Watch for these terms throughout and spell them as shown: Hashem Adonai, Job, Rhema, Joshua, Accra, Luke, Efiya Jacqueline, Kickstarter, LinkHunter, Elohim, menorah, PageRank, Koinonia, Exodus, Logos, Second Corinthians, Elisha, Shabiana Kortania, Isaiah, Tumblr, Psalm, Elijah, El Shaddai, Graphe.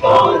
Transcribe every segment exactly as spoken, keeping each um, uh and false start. Let the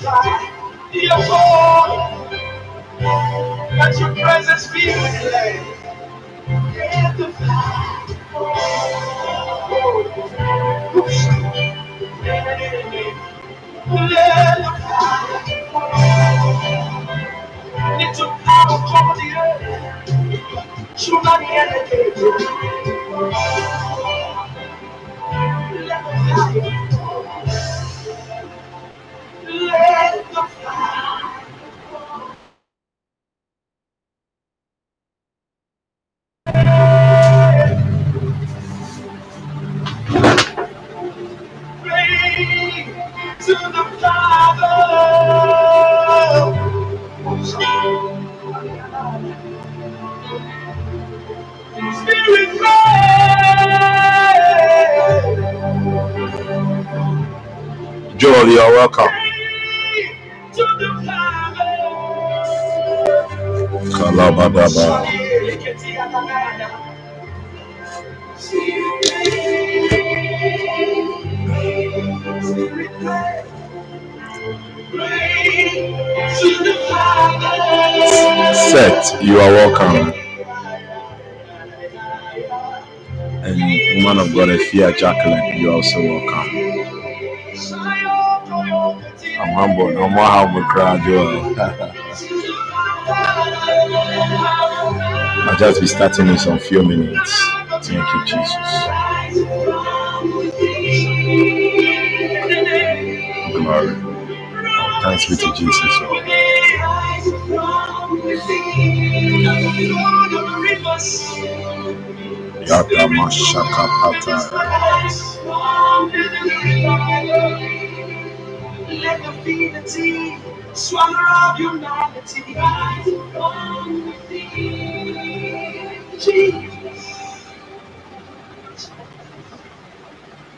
fire, Let your power cover the earth. Show by the enemy. Let the fire. Let the fire. Pray to the Father. Spirit man, Joel, you are welcome. Kalabadaba. Spirit man, Set, you are welcome. And woman of God, Efiya Jacqueline, you are also welcome. I'm humble, I'm more humble, crowd. I'll just be starting in some few minutes. Thank you, Jesus. Glory. Thanks be to Jesus. Lord. Let the divinity swallow up humanity. Jesus.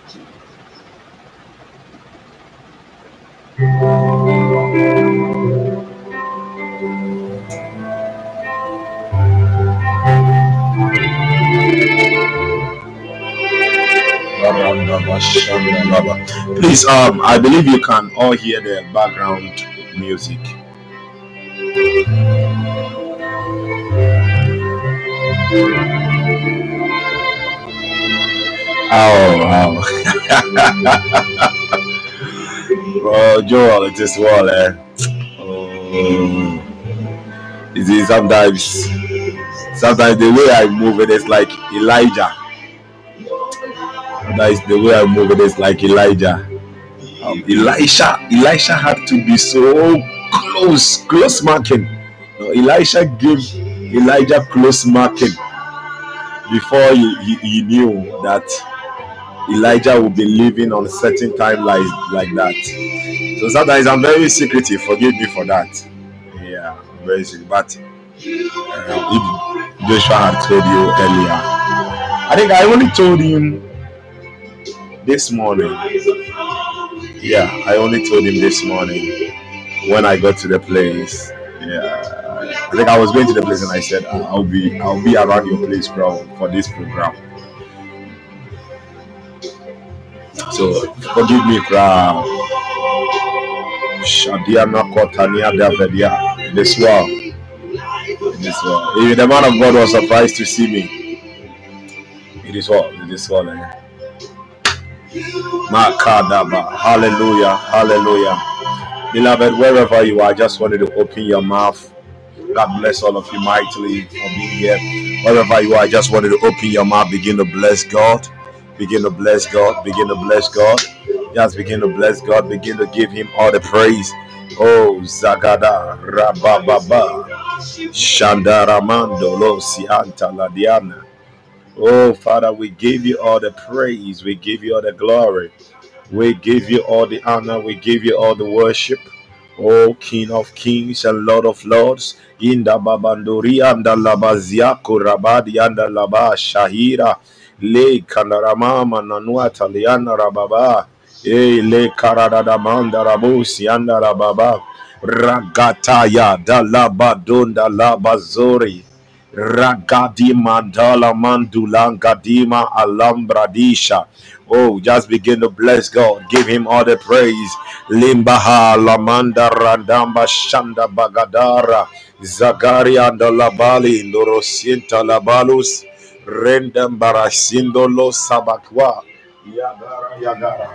Jesus. Please, um, I believe you can all hear the background music. Oh, wow. Oh, Joel, it is well, eh? Oh, you see, sometimes, sometimes the way I move it is like Elijah. That is the way I move it. It's like Elijah. Um, Elisha. Elisha had to be so close, close marking. No, Elisha gave Elijah close marking before he, he, he knew that Elijah would be living on a certain time like, like that. So sometimes I'm very secretive. Forgive me for that. Yeah, I'm very secretive. But uh, if Joshua had told you earlier, I think I only told him this morning. Yeah, I only told him this morning when I got to the place. Yeah, I think I was going to the place and I said, I'll be I'll be around your place, bro, for this program. So forgive me, bro. Shabiana Kortania in this world. In this world. Even the man of God was surprised to see me. It is what it is what eh? Hallelujah, hallelujah. Beloved, wherever you are, I just wanted to open your mouth. God bless all of you mightily for being here. Wherever you are, I just wanted to open your mouth. Begin to bless God. Begin to bless God. Begin to bless God. Just begin to bless God. Begin to give him all the praise. Oh, Zagada Rabababa Shandaramando Lo Sianta Ladiana. Oh, Father, we give you all the praise. We give you all the glory. We give you all the honor. We give you all the worship. Oh, King of kings and Lord of lords. Inda babanduri anda labazia kurabadi anda laba shahira. Le kandaramama nanuata liana rababa. E le karadadamanda rabusi anda rababa. Ragataya da labadunda labazori. Ragadima Dala Mandulan Gadima Alambradisha. Oh, just begin to bless God. Give him all the praise. Limbaha Lamanda Randamba Shanda Bagadara Zagaria Dolabali Norosinta Labalus Rendambara Sindolo Sabakwa Yagara Yagara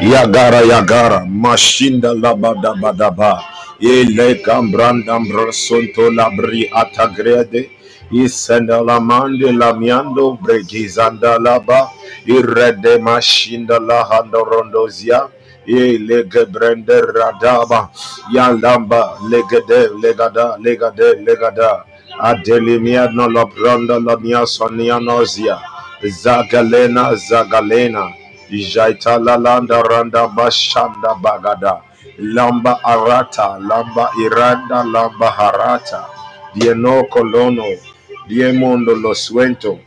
Yagara Yagara Mashinda Labadabadaba Ile gambrandam rasonto labri atagrede. Isenda la mande lamiando brejizanda laba. Irede mashinda la handorondozia. Ile gebrende radaba. Yalamba legade legada legade legada. Adelimia no la branda la mia sonianozia. Zagalena zagalena. Jaita la landa randa bashanda bagada. Lamba arata, lamba iranda, lamba harata. Die no colono, die mondo lo suento.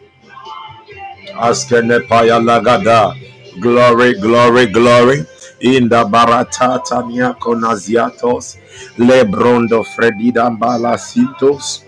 Askene paya lagada. Glory, glory, glory. Inda baratata mia conaziatos. Lebrondo fredida balacitos.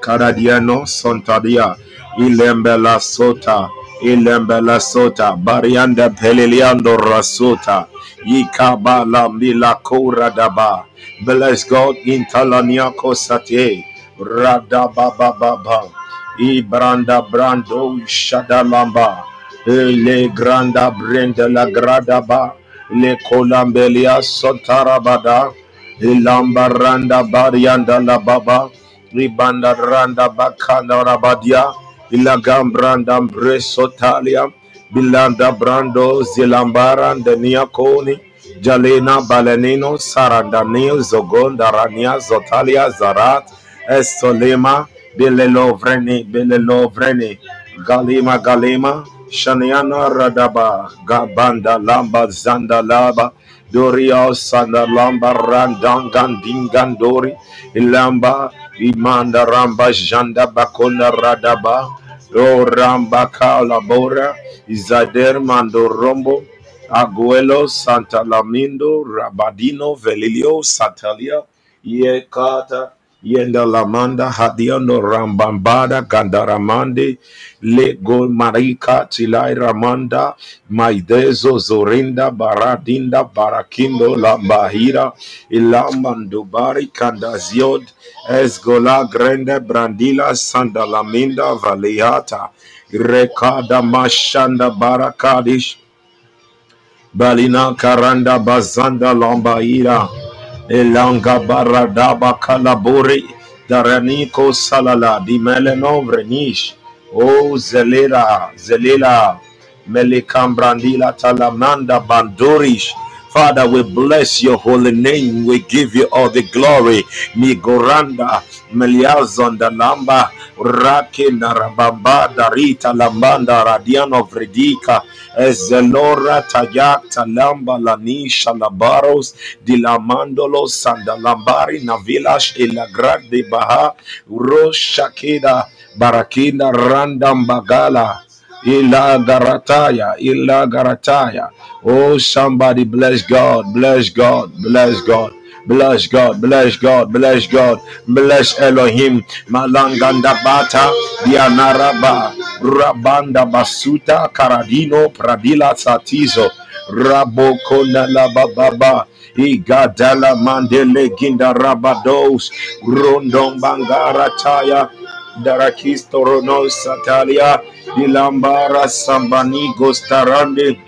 Caradiano sontadia. Ilembela sota. Ilembela sota. Barianda peliliando rasota. Yikabala milakura daba. Bless God in Talaniako Sate. Radaba Baba Ibranda Brando Shadalamba. Le Granda Brenda La Gradaba. Le Colambelia Sotarabada. Ilamba Randa Barianda La Baba. Ribanda Randa Bakanda Rabadia. Ilagam Branda Bresotalia. Bilanda Brando Zilambaran Deniaconi Jalena Balenino Sarandanil Zogonda Rania Zotalia Zarat Estolema Belelovreni Belelovreni Galima Galima Shaniana Radaba Gabanda Lamba Zandalaba Doria Sandalamba Randangandingandori Ilamba Imanda Ramba Janda Bakona Radaba O Ramba Kalabora Isader Mando Rombo, Aguelo, Santa Lamindo, Rabadino, Velilio, Santalia, Yekata, Yenda Lamanda, Hadiano, Rambambada, Gandaramande, Lego Marika, Tilai Ramanda, Maidezo, Zorinda, Baradinda, Barakindo, Lambahira, Ilamandubari, Kandaziod, Esgola, Grande, Brandila, Santa Laminda, Valeata, Rekada Mashanda Barakadish Balina Karanda Bazanda Lambaira Elanga Baradaba Kalaburi Daraniko Salala Di Meleno Vrenish O Zelera Zelera Melikam Brandila Talamanda Bandurish. Father, we bless your holy name. We give you all the glory. Migoranda, Meliazonda Lamba, Rake Narabamba, Darita Lambanda, Radiano Vredika, Ezelora, Tayakta Lamba, Lanisha Labaros, Dilamandolo, Sandalambari, Navilash, Elagrad de Baha, Roshakeda, Barakina, Randam Bagala. Ila Garataya, Ila Garataya. Oh, somebody bless God, bless God, bless God, bless God, bless God, bless God, bless Elohim. Malanganda Bata, Dianaraba, Rabanda Basuta, Karadino, Pradila Satizo, Rabokona Labababa. Igadala Mandele Ginda Rabados, Rondon Bangarataya. Darakisto Rono Satalia, Dilambara Sambani Gostarande,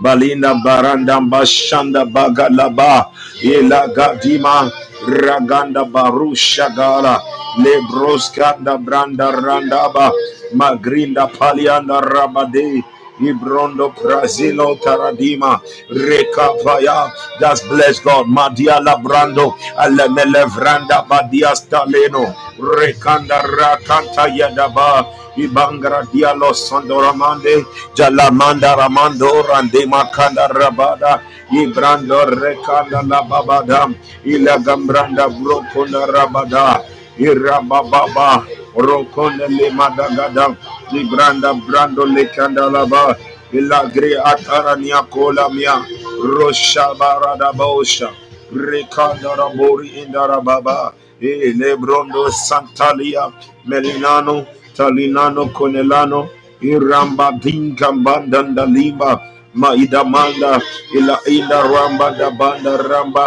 Balinda Baranda Bashanda Bagalaba, Elagadima, Raganda Barushagala, Lebroskanda Branda Randaba, Magrinda Palianda Rabade. Ibrondo Brazilo Taradima Rekavaya. Just bless God. Madia Labrando Alemelevranda Badia Staleno Rekanda Rakanta Yadaba Ibangara Dialo Sondoramande Jalamanda Ramando Randema Kanda Rabada Ibrando Rekanda Lababada Ilagambranda Brokona Rabada Irabababa Rokone le Madagadam, the Branda Brando le Candalaba, Ilagre Atarania Colamia, Roshabaradabosha, Recandarabori in Darababa, E Lebrondo Santalia, Melinano, Talinano Conelano, Iramba Dingambandanda Lima, Maidamanda, Ila Inda Ramba da Banda Ramba,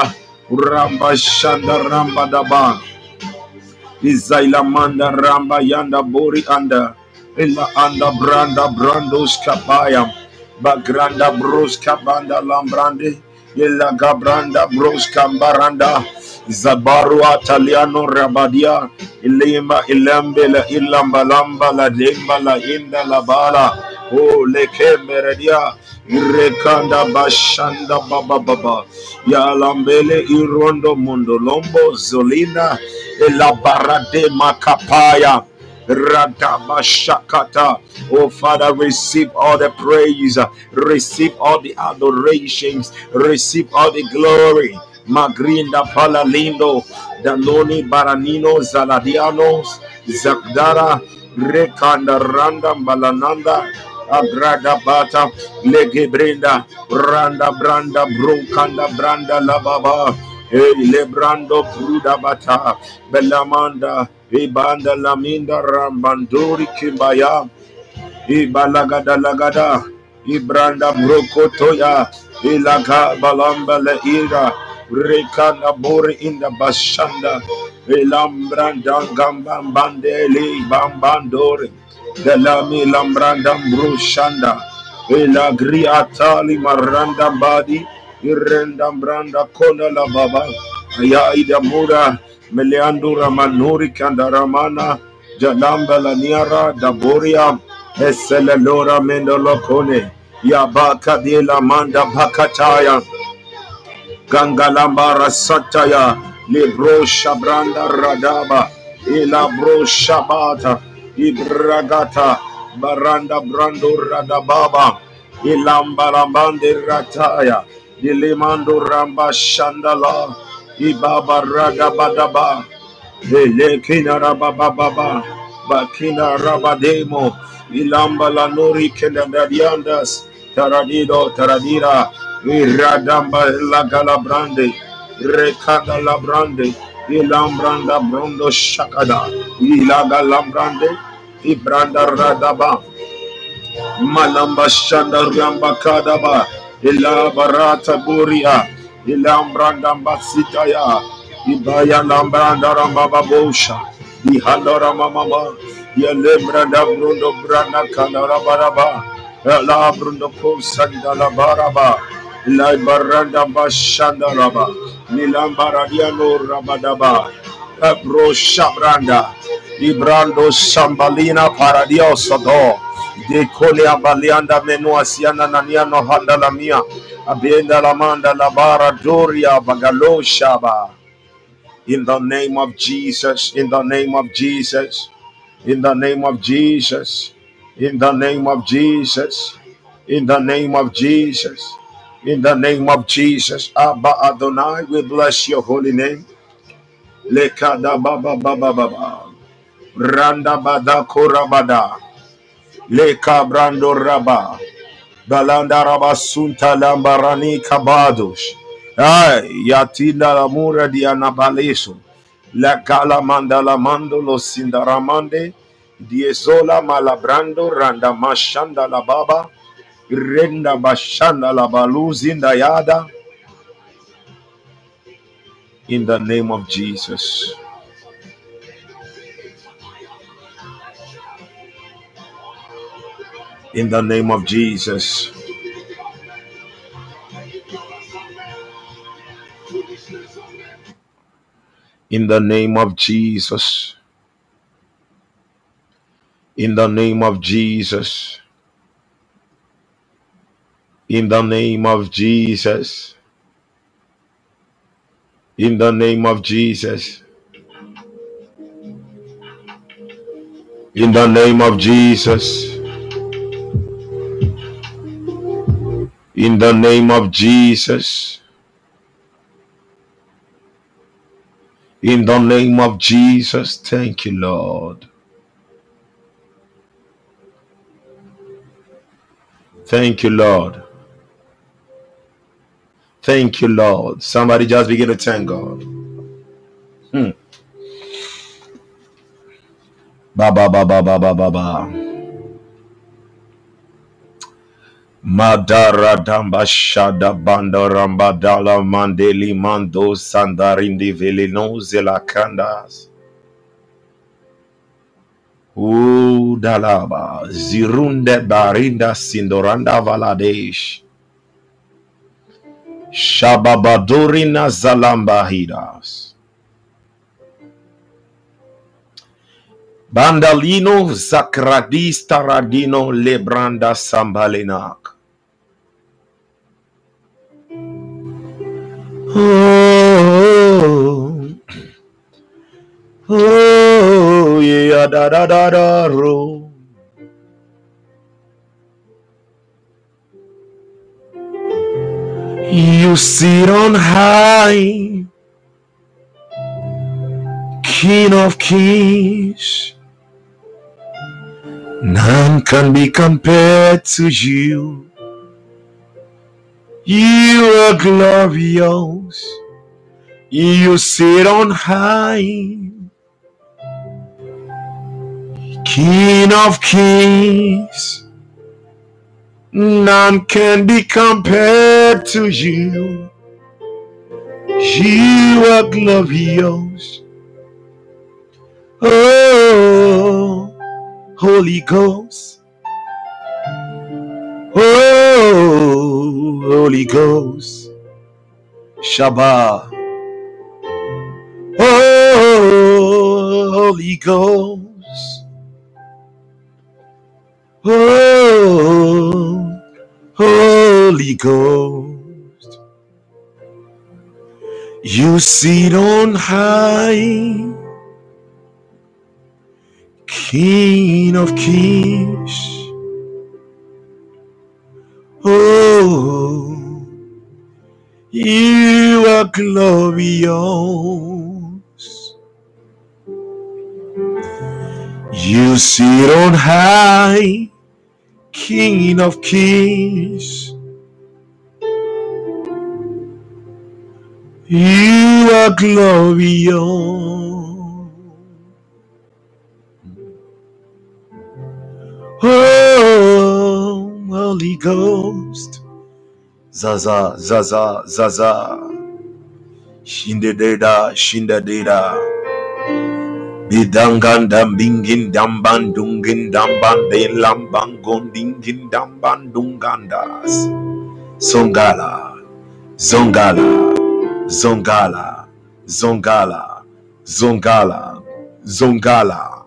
Ramba Shanda Ramba Daba. Izailamanda Ramba Yanda Bori Anda Illa Anda Branda Brandos Kapayam Bagranda Bros Kabanda Lambrande Yella Gabranda Bros Cambaranda Zabarua Taliano Rabadia Ilima Ilambela Ilamba Lamba La Demba La Inda La Bala O Leke Meredia Rekanda Bashanda Baba Baba Yalambele Irondo Mondolombo Zolina Ela Barade Macapaya Radamashakata. Oh Father, receive all the praise, receive all the adorations, receive all the glory. Magrinda Palalindo, Danoni Baranino, Zaladianos, Zagdara, Rekanda Randa Balananda, Agrada Bata, Legebrinda, Randa Branda, Brokanda Branda Lababa, Lebrando Pruda Bata, Belamanda. Ibanda Laminda Rambanduri Kimbaya Ibalagada Lagada Ibranda Brokotoya Ilaga Balamba Laira Rekana Bori in the Bashanda Ilambranda Gambam Bandeli Bambandori Delami Lambranda Brushanda Ilagriatali Maranda Badi Irenda Branda Konala Baba Yaida Mura Meleandu Ramanuri Kandaramana Jalamba Laniara Daboria Eselelora Mendolokone Yabaka de la Manda Bakataya Gangalamba Rasataya Libro Shabranda Radaba Elabro Shabata Ibragata Baranda Brando Radababa Ilambarambande Rataya Dilimando Ramba Shandala Ibaba Ragabadaba, Elekina Rabababa, Bakina Rabademo, Ilamba Lanuri Kendadiandas, Taradido Taradira, Iradamba Lagalabrande, Rekada Labrande, Ilambranda Brondo Shakada, Ilaga Lambrande, Ibranda Radaba, Malamba Shanda Ramba Kadaba, Ilabarata Buria. Ilambranda Basitaya, Ibaya Lambranda Ramababosha, Ihandora Mamma, Yelembranda Bruno Brana Kanarabaraba, La Bruno Posanda Labaraba, Laibaranda Bashandaraba, Nilambaradiano Rabadaba, Ebro Shabranda, Ibrando Sambalina Paradiosado, De Colia Balianda Menuasiana Naniano Handalamia. Abenda Lamanda Labara Doria Bagalo Shaba. In the name of Jesus, in the name of Jesus, in the name of Jesus, in the name of Jesus, in the name of Jesus, in the name of Jesus, Abba Adonai, we bless your holy name. Lekada Baba Baba Baba Randa Bada Korabada Leka Brando Rabba. Balanda Rabasunta Lambarani Kabadosh. Ay, Yatinda Lamura di Anabaleso. La Galamanda Lamando Los Sindaramande. Diesola Malabrando Randa Mashanda La Baba. Renda Bashanda La Baluzinda Yada. In the name of Jesus. In the name of Jesus. In the name of Jesus. In the name of Jesus. In the name of Jesus. In the name of Jesus. In the name of Jesus. In the name of Jesus. In the name of Jesus. Thank you, Lord. Thank you, Lord. Thank you, Lord. Somebody just begin to thank God. Hmm. Ba ba ba ba ba ba ba ba. Madara damba shada banda ramba dala mandeli mando sandarindi veleno zela kandas. O dalaba zirunde barinda sindoranda valadesh. Shababadorina zalambahidas. Bandalino zakradis taradino lebranda sambalenak. Oh, oh, oh, yeah, da da da da ro. You sit on high, King of Kings. None can be compared to you. You are glorious. You sit on high, King of Kings. None can be compared to you. You are glorious. Oh, Holy Ghost. Oh, Holy Ghost, Shabbat. Oh, Holy Ghost. Oh, Holy Ghost. You sit on high, King of Kings. Oh, you are glorious. You sit on high, King of Kings. You are glorious. Oh, Holy Ghost. Zaza, Zaza, Zaza. Shindededa, Shindededa. Bidangan dambingin damban dungin damban ben lambangon dingin damban dungandas. Zongala, Zongala, Zongala, Zongala, Zongala, Zongala.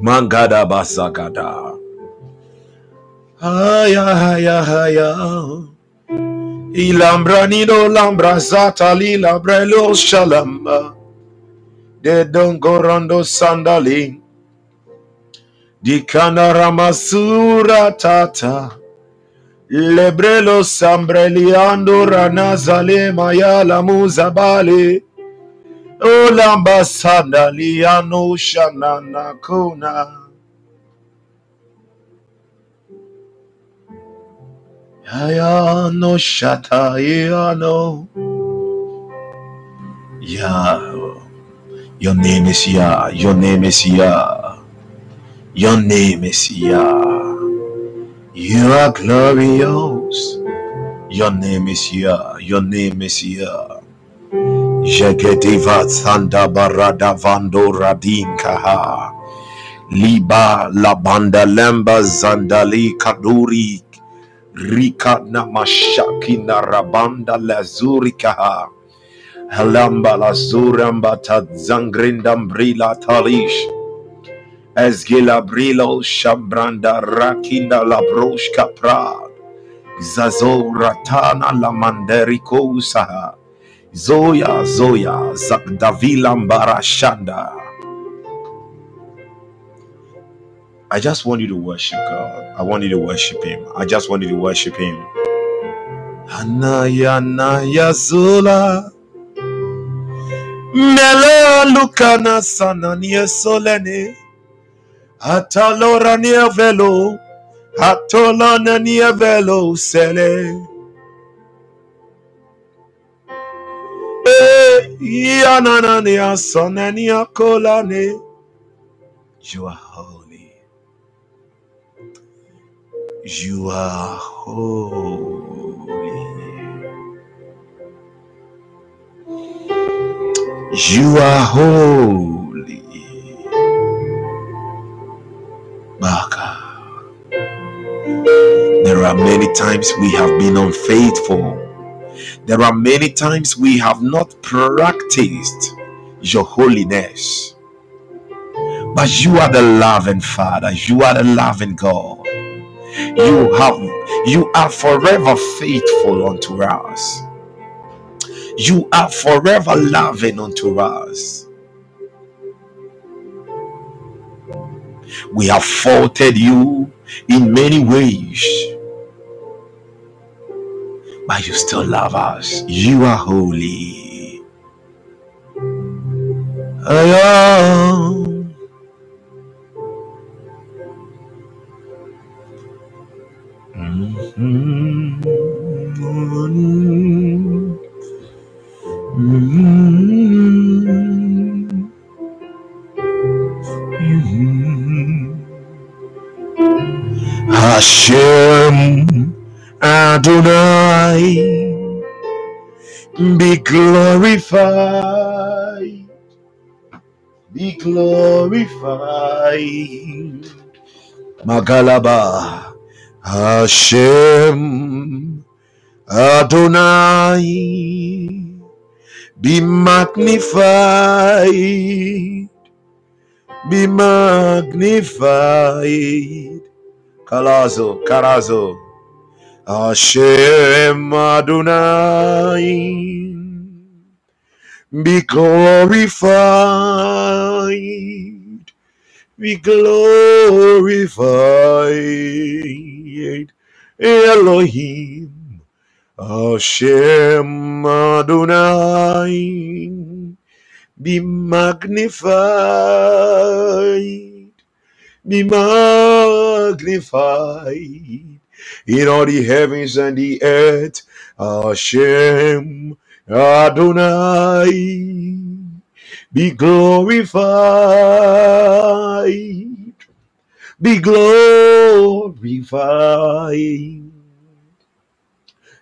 Mangada basagada. Aya aya aya ilambra nido lambra zata lila brelo shalamba de dongorando sandali di kanarama sura tata lebrelo sambreli andora nazale maya la muzabale o lamba sandali ano shanana kona. I no shata, I know. Yah, your name is Yah. Your name is Yah. Your name is Yah. You are glorious. Your name is Yah. Your name is Yah. Jagediva Sanda Barada Vando Radin Kaha Liba Labanda Lemba Zandali Kaduri. Rika namashaki narabanda lazurikaha halamba lazuramba tadzangrindam brila talish esgila brilo shabranda rakinda labroshka pra zazo ratana lamanderiko saha zoya zoya zakdavilambara shanda. I just want you to worship God. I want you to worship Him. I just want you to worship Him. Anaya Naya Zola Mele Lucana Sanania Solene Atalora Nia Velo Atolana Nia Velo Sele Yanania Sonania Colane. You are holy. You are holy. You are holy. Baka. There are many times we have been unfaithful. There are many times we have not practiced your holiness. But you are the loving Father. You are the loving God. You have, you are forever faithful unto us. You are forever loving unto us. We have faulted you in many ways, but you still love us. You are holy. Hello. Mm-hmm. Mm-hmm. Mm-hmm. Hashem Adonai, be glorified, be glorified. Magalaba. Hashem Adonai, be magnified, be magnified. Kalazo, Karazo. Hashem Adonai, be glorified, be glorified. Elohim, Hashem Adonai, be magnified, be magnified. In all the heavens and the earth, Hashem Adonai, be glorified, be glorified.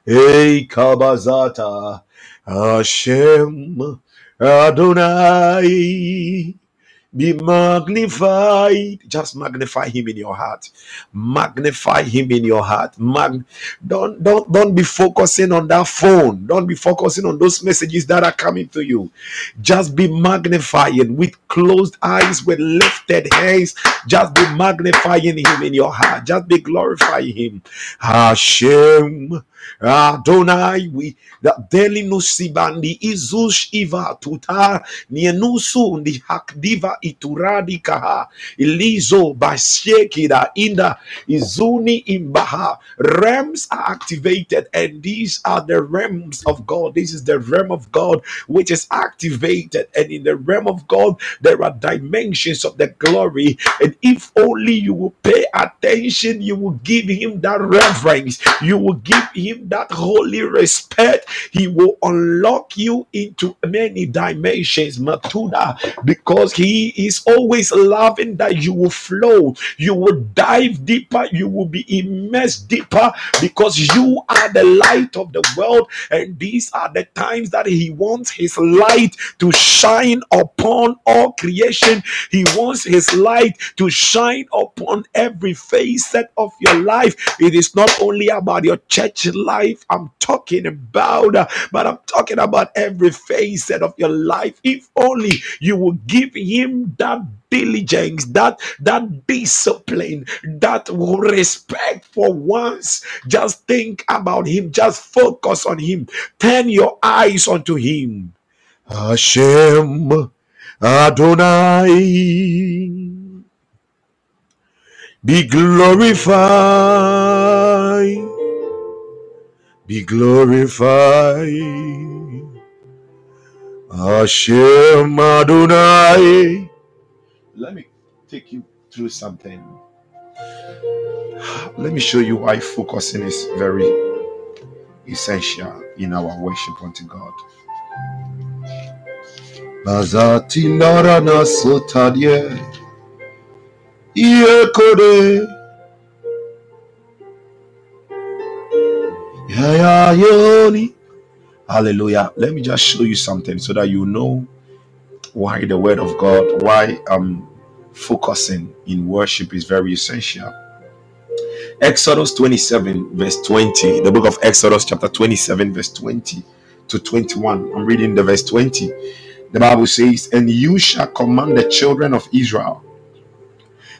Hey Kabazata, Hashem Adonai, be magnified. Just magnify him in your heart. Magnify him in your heart. Mag- don't, don't, don't be focusing on that phone. Don't be focusing on those messages that are coming to you. Just be magnifying with closed eyes, with lifted hands. Just be magnifying him in your heart. Just be glorifying him. Hashem Adonai, we that daily no sibandi izush iva tutar nienusu ndi hakdiva ituradi kaha ilizo bashekida inda izuni imbaha. Realms are activated, and these are the realms of God. This is the realm of God which is activated, and in the realm of God there are dimensions of the glory. And if only you will pay attention, you will give him that reverence, you will give him that holy respect. He will unlock you into many dimensions, Matuna, because he is always loving that you will flow, you will dive deeper, you will be immersed deeper, because you are the light of the world, and these are the times that he wants his light to shine upon all creation. He wants his light to shine upon every facet of your life. It is not only about your church life I'm talking about, but I'm talking about every facet of your life. If only you will give him that diligence, that that discipline, that respect for once. Just think about him, just focus on him, turn your eyes onto him. Hashem Adonai, be glorified, be glorified. Hashem Adonai. Let me take you through something. Let me show you why focusing is very essential in our worship unto God. Bazati narana sotadye yekode. Hallelujah. Let me just show you something so that you know why the word of God, why um focusing in worship is very essential. Exodus twenty-seven verse twenty, the book of Exodus chapter twenty-seven verse twenty to twenty-one. I'm reading the verse twenty. The Bible says, and you shall command the children of Israel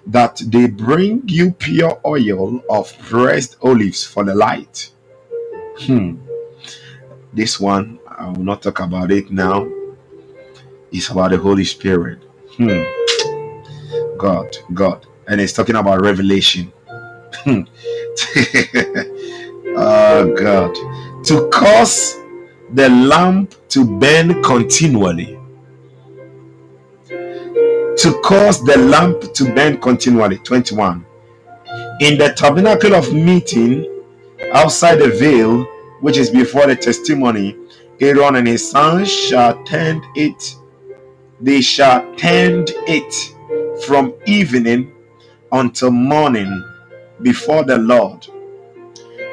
that they bring you pure oil of pressed olives for the light. Hmm. This one, I will not talk about it now. It's about the Holy Spirit. Hmm. God, God. And it's talking about revelation. Hmm. Oh, God. To cause the lamp to burn continually. To cause the lamp to burn continually. twenty-one. In the tabernacle of meeting, outside the veil, which is before the testimony, Aaron and his sons shall tend it. They shall tend it from evening until morning before the Lord.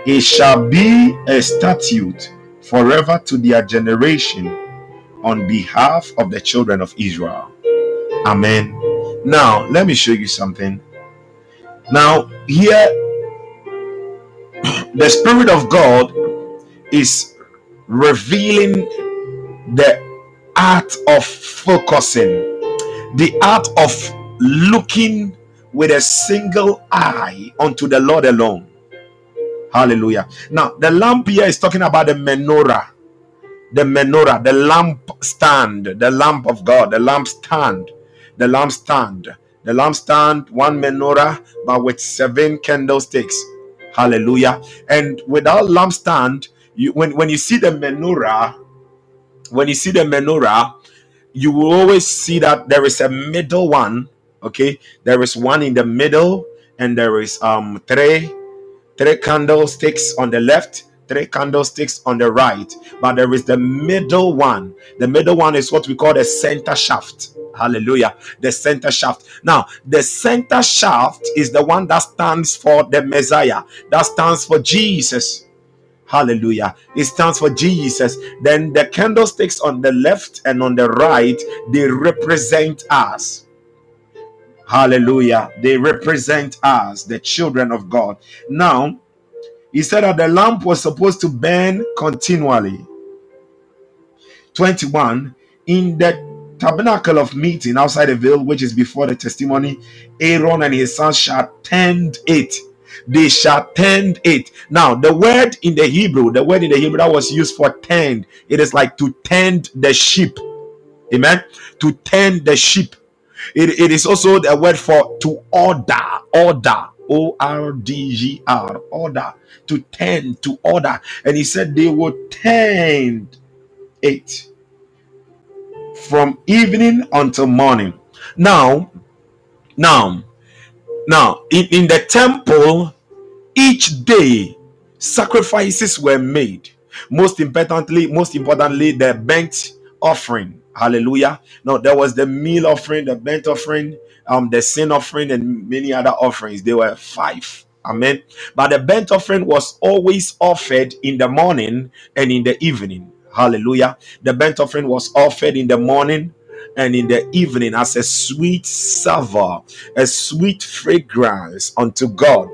It shall be a statute forever to their generation on behalf of the children of Israel. Amen. Now, let me show you something. Now, here, the Spirit of God is revealing the art of focusing, the art of looking with a single eye unto the Lord alone. Hallelujah. Now, the lamp here is talking about the menorah, the menorah, the lamp stand, the lamp of God, the lamp stand, the lamp stand, the lamp stand, one menorah, but with seven candlesticks. Hallelujah. And without lampstand, you when, when you see the menorah, when you see the menorah, you will always see that there is a middle one. Okay, there is one in the middle, and there is um three three candlesticks on the left, three candlesticks on the right, but there is the middle one. The middle one is what we call the center shaft. Hallelujah. The center shaft. Now, the center shaft is the one that stands for the Messiah, that stands for Jesus. Hallelujah. It stands for Jesus. Then the candlesticks on the left and on the right, they represent us. Hallelujah. They represent us, the children of God. Now, he said that the lamp was supposed to burn continually. twenty-one. In the tabernacle of meeting outside the veil, which is before the testimony, Aaron and his sons shall tend it. They shall tend it. Now, the word in the Hebrew, the word in the Hebrew that was used for tend, it is like to tend the sheep. Amen. To tend the sheep. It, it is also the word for to order, order. O R D G R, order. To tend, to order. And he said they will tend it from evening until morning. Now, now, now, in, in the temple, each day sacrifices were made. Most importantly, most importantly, the burnt offering. Hallelujah. Now, there was the meal offering, the burnt offering, um, the sin offering, and many other offerings. There were five. Amen. But the burnt offering was always offered in the morning and in the evening. Hallelujah. The burnt offering was offered in the morning and in the evening as a sweet savour, a sweet fragrance unto God.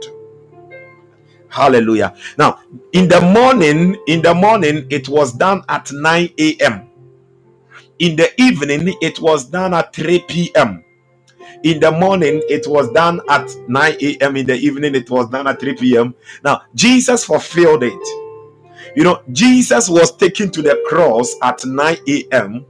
Hallelujah. Now, in the morning, in the morning, it was done at nine a.m. In the evening, it was done at three p.m. In the morning, it was done at nine a.m. In the evening, it was done at three p.m. Now, Jesus fulfilled it. You know, Jesus was taken to the cross at nine a.m.,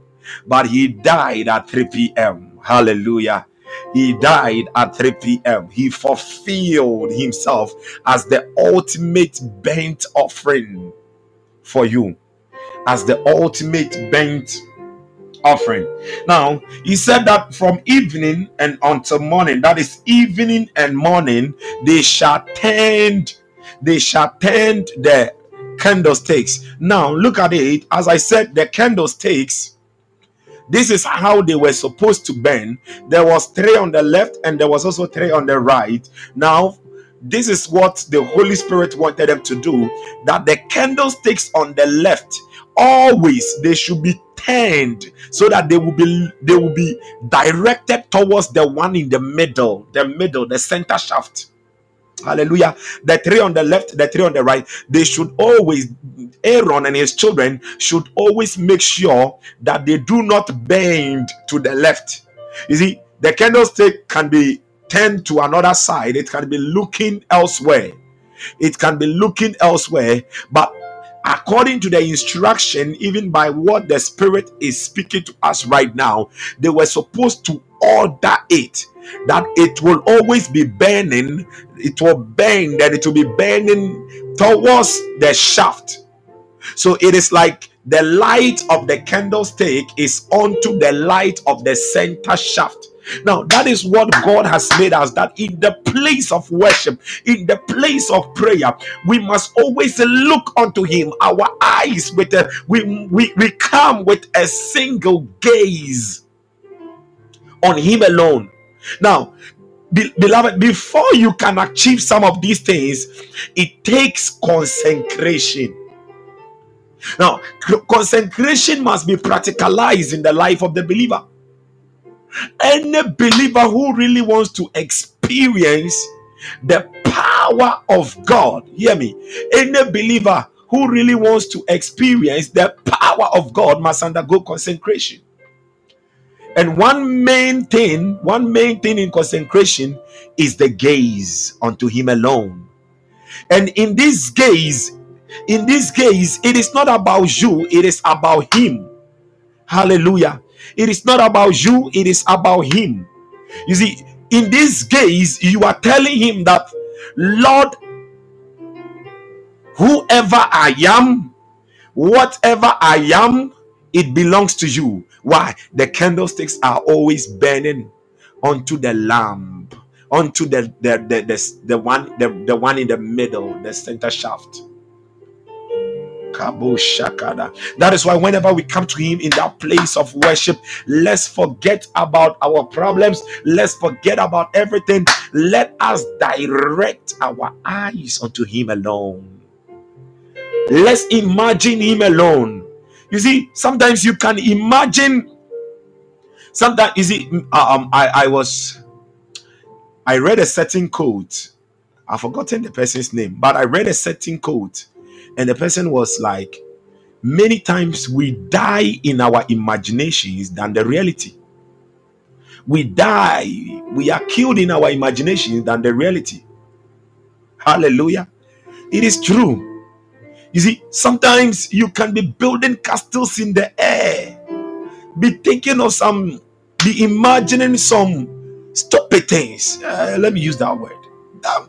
but he died at three p.m. Hallelujah. He died at three p.m. He fulfilled himself as the ultimate burnt offering for you, as the ultimate burnt offering. Now, he said that from evening and until morning, that is evening and morning, they shall tend, they shall tend the candlesticks. Now look at it. As I said, the candlesticks, this is how they were supposed to burn. There was three on the left and there was also three on the right. Now this is what the Holy Spirit wanted them to do, that the candlesticks on the left, always they should be turned so that they will be they will be directed towards the one in the middle, the middle, the center shaft. Hallelujah. The three on the left, the three on the right, they should always, Aaron and his children should always make sure that they do not bend to the left. You see, the candlestick can be turned to another side. It can be looking elsewhere. It can be looking elsewhere. But according to the instruction, even by what the Spirit is speaking to us right now, they were supposed to order it, that it will always be burning. It will bend, and it will be burning towards the shaft. So it is like the light of the candlestick is onto the light of the center shaft. Now, that is what God has made us, that in the place of worship, in the place of prayer, we must always look unto him. Our eyes, with a, we, we, we come with a single gaze on him alone. Now, be, beloved, before you can achieve some of these things, it takes consecration. Now, consecration must be practicalized in the life of the believer. Any believer who really wants to experience the power of God, hear me, any believer who really wants to experience the power of God must undergo consecration. And one main thing, one main thing in consecration is the gaze unto him alone. And in this gaze, in this gaze, it is not about you, it is about him. Hallelujah. It is not about you, it is about him. You see, in this gaze, you are telling him that, Lord, whoever I am, whatever I am, it belongs to you. Why? The candlesticks are always burning onto the lamp, onto the the the, the, the one the, the one in the middle, the center shaft. That is why whenever we come to him in that place of worship, let's forget about our problems. Let's forget about everything. Let us direct our eyes unto him alone. Let's imagine him alone. You see, sometimes you can imagine. Sometimes, you see, um, I, I was, I read a certain quote. I've forgotten the person's name, but I read a certain quote. And the person was like, many times we die in our imaginations than the reality. We die, we are killed in our imaginations than the reality. Hallelujah. It is true. You see, sometimes you can be building castles in the air, be thinking of some, be imagining some stupid things. Uh, let me use that word.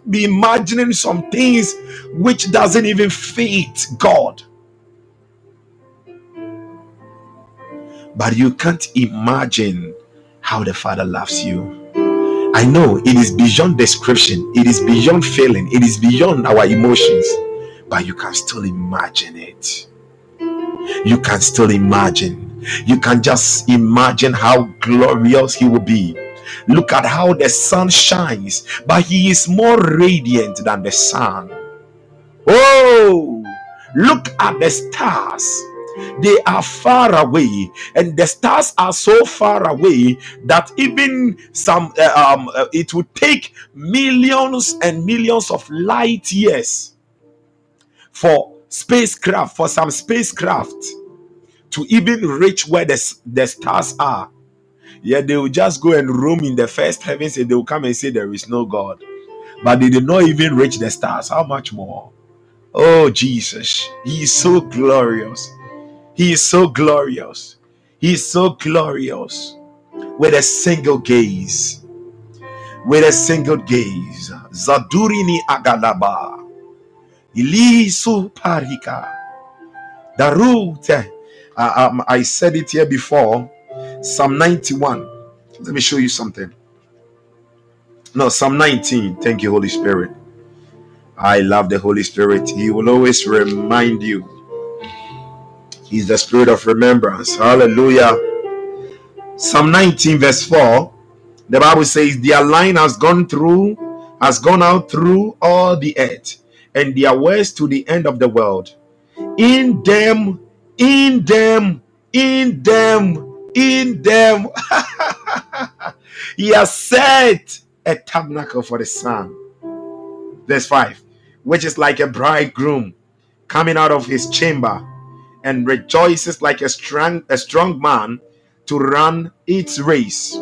Be imagining some things which doesn't even fit God. But you can't imagine how the Father loves you. I know it is beyond description, it is beyond feeling, it is beyond our emotions, but you can still imagine it. You can still imagine. You can just imagine how glorious he will be. Look at how the sun shines, but he is more radiant than the sun. Oh, look at the stars. They are far away, and the stars are so far away that even some, uh, um, uh, it would take millions and millions of light years for spacecraft, for some spacecraft to even reach where the, the stars are. Yeah, they will just go and roam in the first heavens, and they will come and say there is no God. But they did not even reach the stars. How much more? Oh, Jesus. He is so glorious. He is so glorious. He is so glorious. With a single gaze. With a single gaze. Zadurini agalaba. Ilisu parika. Darute. I said it here before. Psalm ninety-one. Let me show you something. No, Psalm nineteen. Thank you, Holy Spirit. I love the Holy Spirit. He will always remind you. He's the Spirit of remembrance. Hallelujah. Psalm nineteen, verse four. The Bible says, their line has gone through, has gone out through all the earth, and their words to the end of the world. In them, in them, in them. In them, he has set a tabernacle for the sun. Verse five, which is like a bridegroom coming out of his chamber and rejoices like a strong, a strong man to run its race.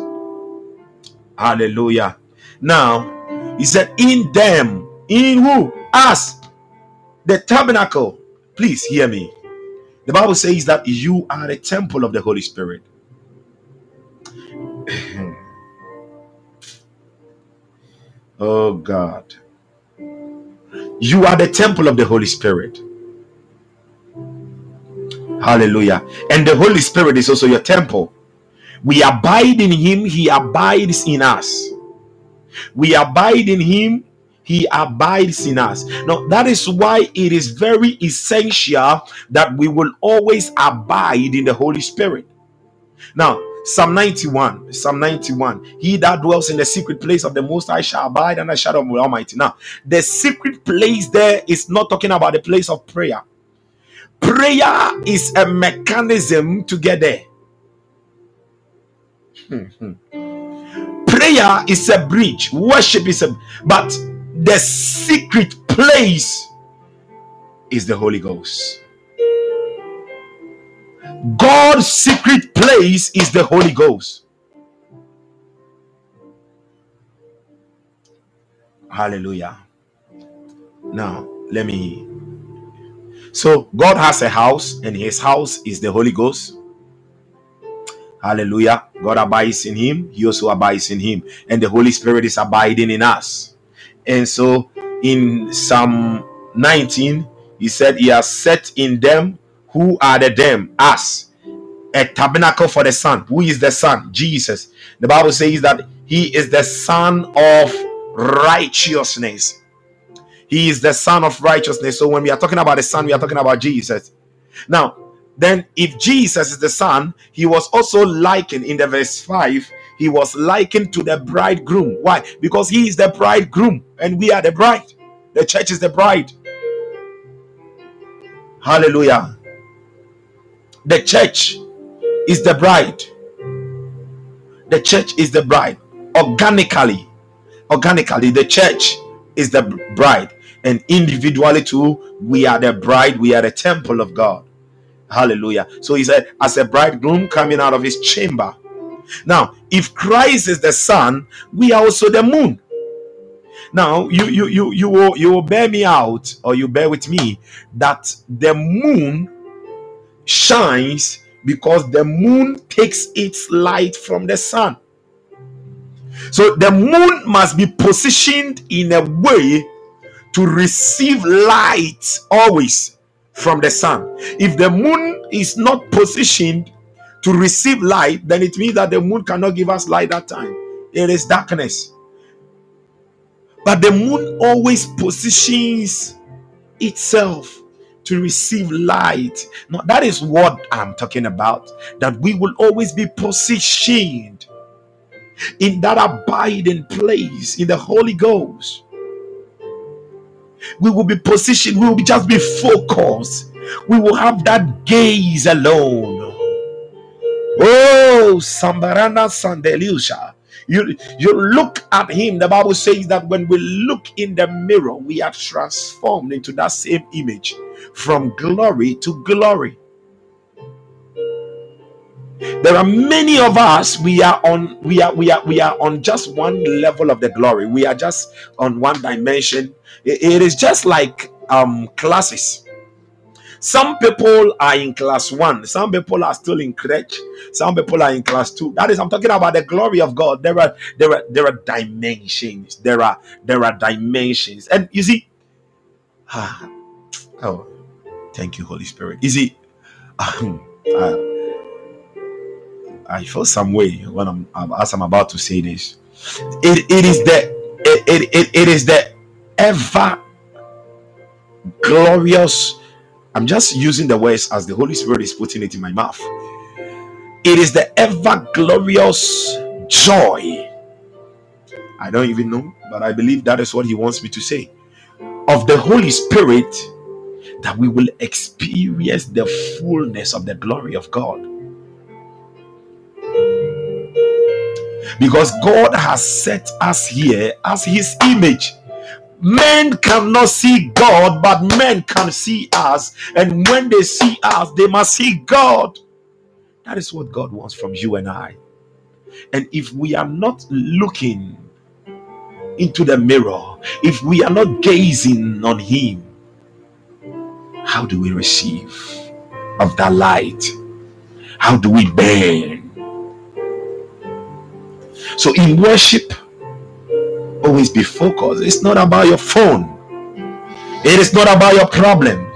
Hallelujah. Now, he said, in them, in who? Us, the tabernacle. Please hear me. The Bible says that you are the temple of the Holy Spirit. Oh God. You are the temple of the Holy Spirit. Hallelujah. And the Holy Spirit is also your temple. We abide in him, he abides in us. We abide in him, he abides in us. Now, that is why it is very essential that we will always abide in the Holy Spirit. Now, Psalm ninety-one, Psalm ninety-one, he that dwells in the secret place of the Most High shall abide under the shadow of the Almighty. Now, the secret place there is not talking about the place of prayer. Prayer is a mechanism to get there. Prayer is a bridge. Worship is a... But the secret place is the Holy Ghost. God's secret place is the Holy Ghost. Hallelujah. Now, let me... So, God has a house, and his house is the Holy Ghost. Hallelujah. God abides in him. He also abides in him. And the Holy Spirit is abiding in us. And so, in Psalm nineteen, he said, he has set in them who are the them, us, a tabernacle for the Son. Who is the Son? Jesus. The Bible says that he is the Son of righteousness. He is the Son of righteousness. So when we are talking about the Son, we are talking about Jesus. Now, then if Jesus is the Son, he was also likened in the verse five. He was likened to the bridegroom. Why? Because he is the bridegroom and we are the bride. The church is the bride. Hallelujah. The church is the bride. The church is the bride. Organically, organically, the church is the bride. And individually too, we are the bride. We are the temple of God. Hallelujah. So he said, as a bridegroom coming out of his chamber. Now, if Christ is the sun, we are also the moon. Now, you you you you will you will bear me out, or you bear with me, that the moon shines because the moon takes its light from the sun. So the moon must be positioned in a way to receive light always from the sun. If the moon is not positioned to receive light, then it means that the moon cannot give us light that time. It is darkness. But the moon always positions itself to receive light. Now, that is what I'm talking about, that we will always be positioned in that abiding place, in the Holy Ghost. We will be positioned, we will just be focused. We will have that gaze alone. Oh, Sambarana Sandelusha. You, you look at him. The Bible says that when we look in the mirror, we are transformed into that same image from glory to glory. There are many of us, we are on we are we are we are on just one level of the glory. We are just on one dimension. It, it is just like um classes. Some people are in class one, some people are still in crèche, some people are in class two. That is, I'm talking about the glory of God. There are there are there are dimensions, there are there are dimensions. And you see, ah, oh, thank you, Holy Spirit. You see, um, uh, I feel some way when I'm, I'm as I'm about to say this. It it is the it it, it is the ever glorious. I'm just using the words as the Holy Spirit is putting it in my mouth. It is the ever glorious joy. I don't even know, but I believe that is what he wants me to say. Of the Holy Spirit, that we will experience the fullness of the glory of God. Because God has set us here as his image. Men cannot see God, but men can see us. And when they see us, they must see God. That is what God wants from you and I. And if we are not looking into the mirror, if we are not gazing on Him, how do we receive of that light? How do we burn? So in worship, always be focused. It's not about your phone. It is not about your problem.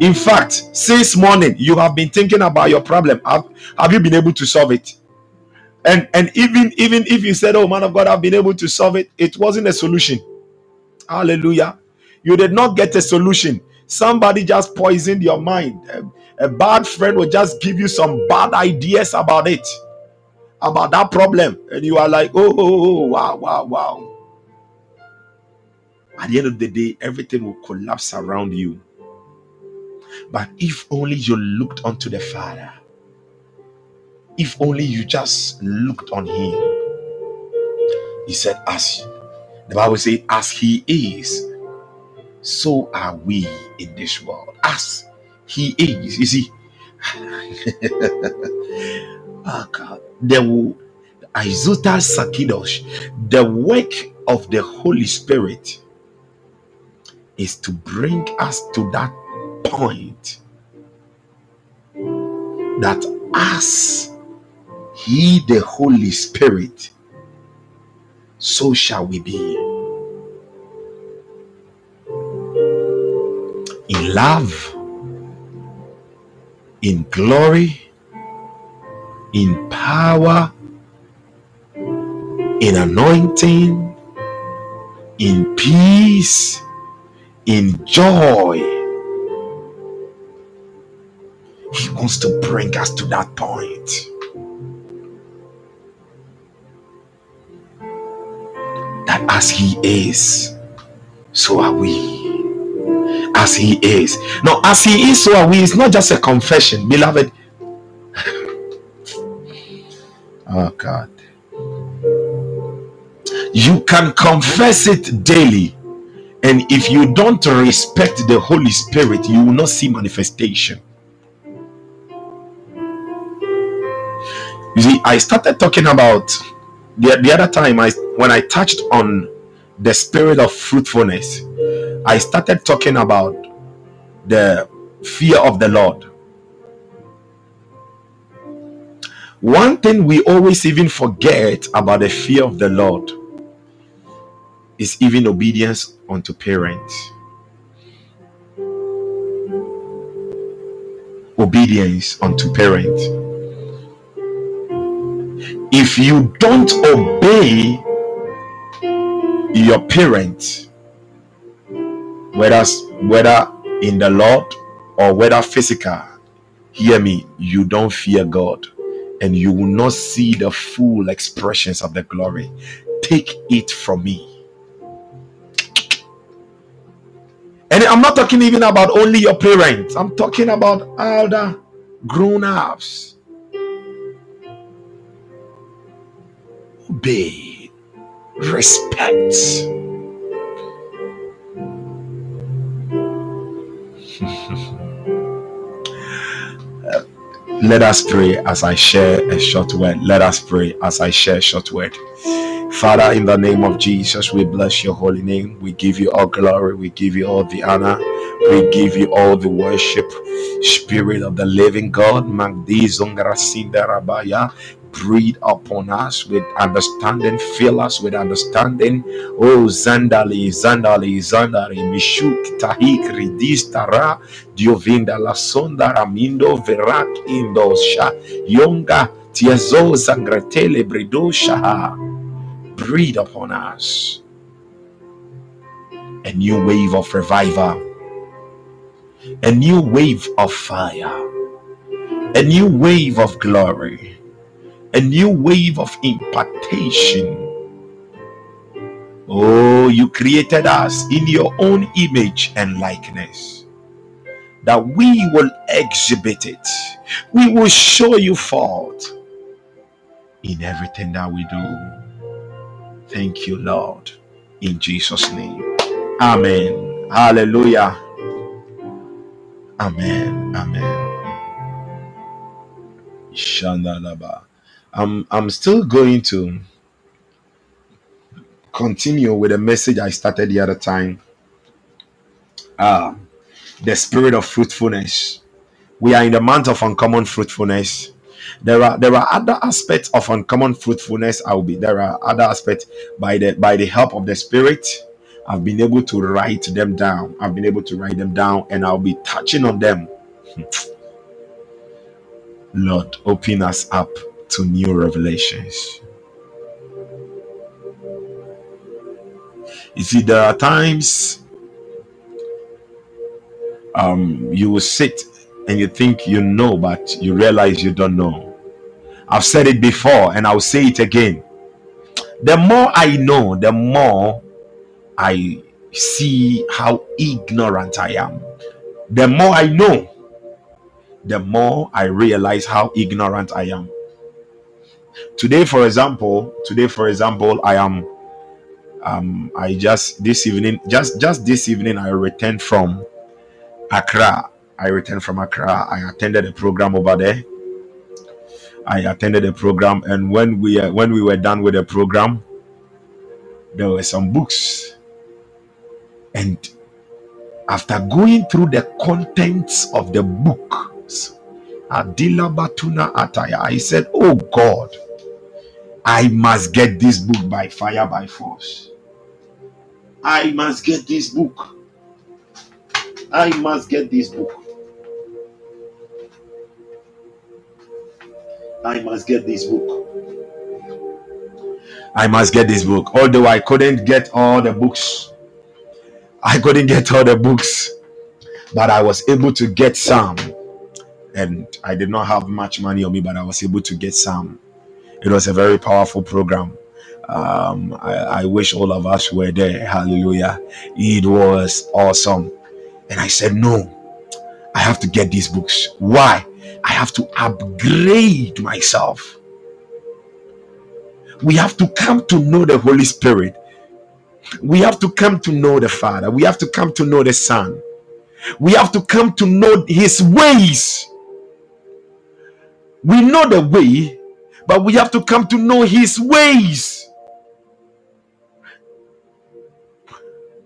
In fact, since morning, you have been thinking about your problem. Have, have you been able to solve it? And and even, even if you said, oh, man of God, I've been able to solve it, it wasn't a solution. Hallelujah. You did not get a solution. Somebody just poisoned your mind. A, a bad friend will just give you some bad ideas about it, about that problem. And you are like, oh, oh, oh wow, wow, wow. At the end of the day, everything will collapse around you. But if only you looked unto the Father, if only you just looked on Him. He said, as the Bible says, as He is, so are we in this world. As He is, you see. Oh God. The work of the Holy Spirit is to bring us to that point that as He, the Holy Spirit, so shall we be. In love, in glory, in power, in anointing, in peace, in joy. He wants to bring us to that point. That as He is, so are we. As He is. Now, as He is, so are we. It's not just a confession, beloved. Oh, God. You can confess it daily. And if you don't respect the Holy Spirit, you will not see manifestation. You see, I started talking about the, the other time I when I touched on the spirit of fruitfulness, I started talking about the fear of the Lord. One thing we always even forget about the fear of the Lord is even obedience unto parents. Obedience unto parents. If you don't obey your parents, whether, whether in the Lord or whether physical, hear me, you don't fear God, and you will not see the full expressions of the glory. Take it from me. And I'm not talking even about only your parents. I'm talking about other grown-ups. Obey. Respect. Let us pray as I share a short word. Let us pray as I share a short word. Father, in the name of Jesus, we bless your holy name. We give you all glory. We give you all the honor. We give you all the worship. Spirit of the living God, breathe upon us with understanding. Fill us with understanding. Oh, Zandali, Zandali, Zandali, Mishuk, Tahik, Ridis, Tara, Diovinda, La Sonda, Ramindo, Verak, Indosha, Yonga, Tiazo, Zangratele, Bridosha. Breathe upon us a new wave of revival, a new wave of fire, a new wave of glory, a new wave of impartation. Oh, you created us in your own image and likeness, that we will exhibit it. We will show you forth in everything that we do. Thank you, Lord, in Jesus' name. Amen. Hallelujah. Amen. Amen. Shandalaba. I'm I'm still going to continue with a message I started the other time. Ah, the spirit of fruitfulness. We are in the month of uncommon fruitfulness. There are there are other aspects of uncommon fruitfulness. I will be there are other aspects by the by the help of the Spirit. I've been able to write them down. I've been able to write them down, and I'll be touching on them. Lord, open us up to new revelations. You see, there are times um, you will sit and you think you know, but you realize you don't know. I've said it before, and I'll say it again. The more I know, the more I see how ignorant I am. The more I know, the more I realize how ignorant I am. Today, for example, today, for example, I am, um, I just this evening, just just this evening, I returned from Accra. I returned from Accra. I attended a program over there. I attended a program, and when we uh, when we were done with the program, there were some books. And after going through the contents of the books, I said, oh God, I must get this book by fire, by force. I must get this book. I must get this book. I must get this book. I must get this book. Although I couldn't get all the books. I couldn't get all the books, but I was able to get some. And I did not have much money on me, but I was able to get some. It was a very powerful program. Um, I, I wish all of us were there. Hallelujah. It was awesome. And I said, no, I have to get these books. Why? I have to upgrade myself. We have to come to know the Holy Spirit. We have to come to know the Father. We have to come to know the Son. We have to come to know His ways. We know the way, but we have to come to know His ways.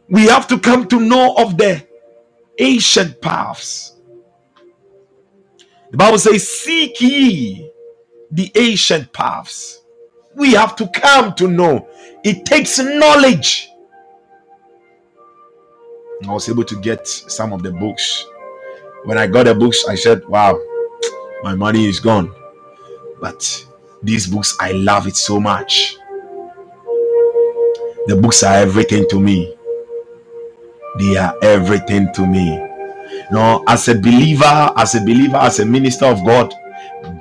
We have to come to know of the ancient paths. The Bible says, seek ye the ancient paths. We have to come to know. It takes knowledge. I was able to get some of the books. When I got the books, I said, wow, my money is gone. But these books, I love it so much. The books are everything to me. They are everything to me. You know, as a believer, as a believer, as a minister of God,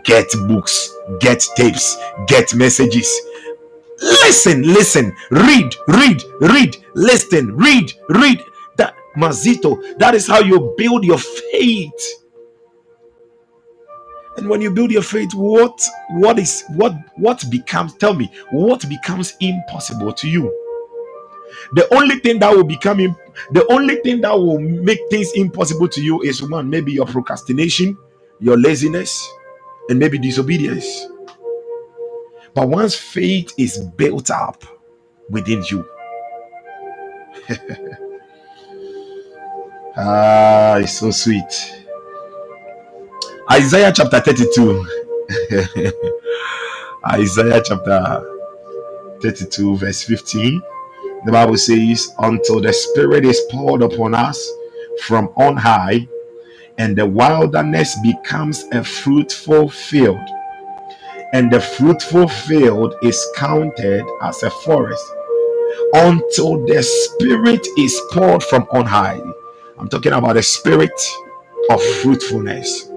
get books, get tapes, get messages. Listen, listen, read, read, read, listen, read, read. That Mazito, that is how you build your faith. And when you build your faith, what what is what what becomes, tell me, what becomes impossible to you? The only thing that will become the only thing that will make things impossible to you is one, maybe your procrastination, your laziness, and maybe disobedience. But once faith is built up within you, ah, it's so sweet. Isaiah chapter thirty-two, Isaiah chapter thirty-two, verse fifteen. The Bible says, until the Spirit is poured upon us from on high, and the wilderness becomes a fruitful field, and the fruitful field is counted as a forest. Until the Spirit is poured from on high. I'm talking about the spirit of fruitfulness.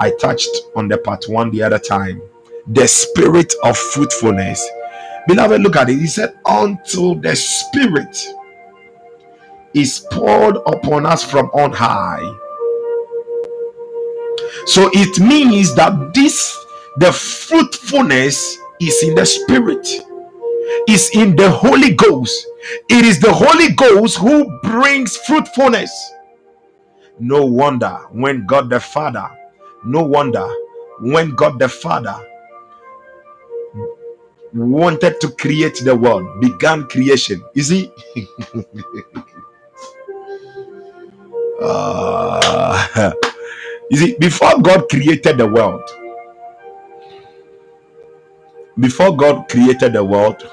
I touched on the part one the other time. The spirit of fruitfulness. Beloved, look at it. He said, until the Spirit is poured upon us from on high. So it means that this, the fruitfulness, is in the Spirit. is in the Holy Ghost. It is the Holy Ghost who brings fruitfulness. No wonder when God the Father, no wonder when God the Father wanted to create the world, began creation. You see? uh, you see, before God created the world, before God created the world,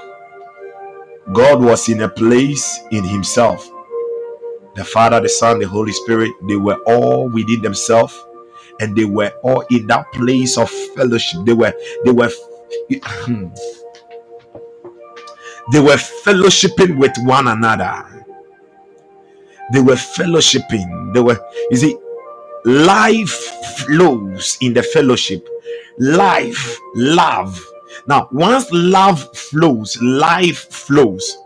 God was in a place in himself. The Father, the Son, the Holy Spirit, they were all within themselves, and they were all in that place of fellowship. They were, they were, they were fellowshipping with one another. They were fellowshipping. They were, you see, life flows in the fellowship. Life, love. Now, once love flows, life flows.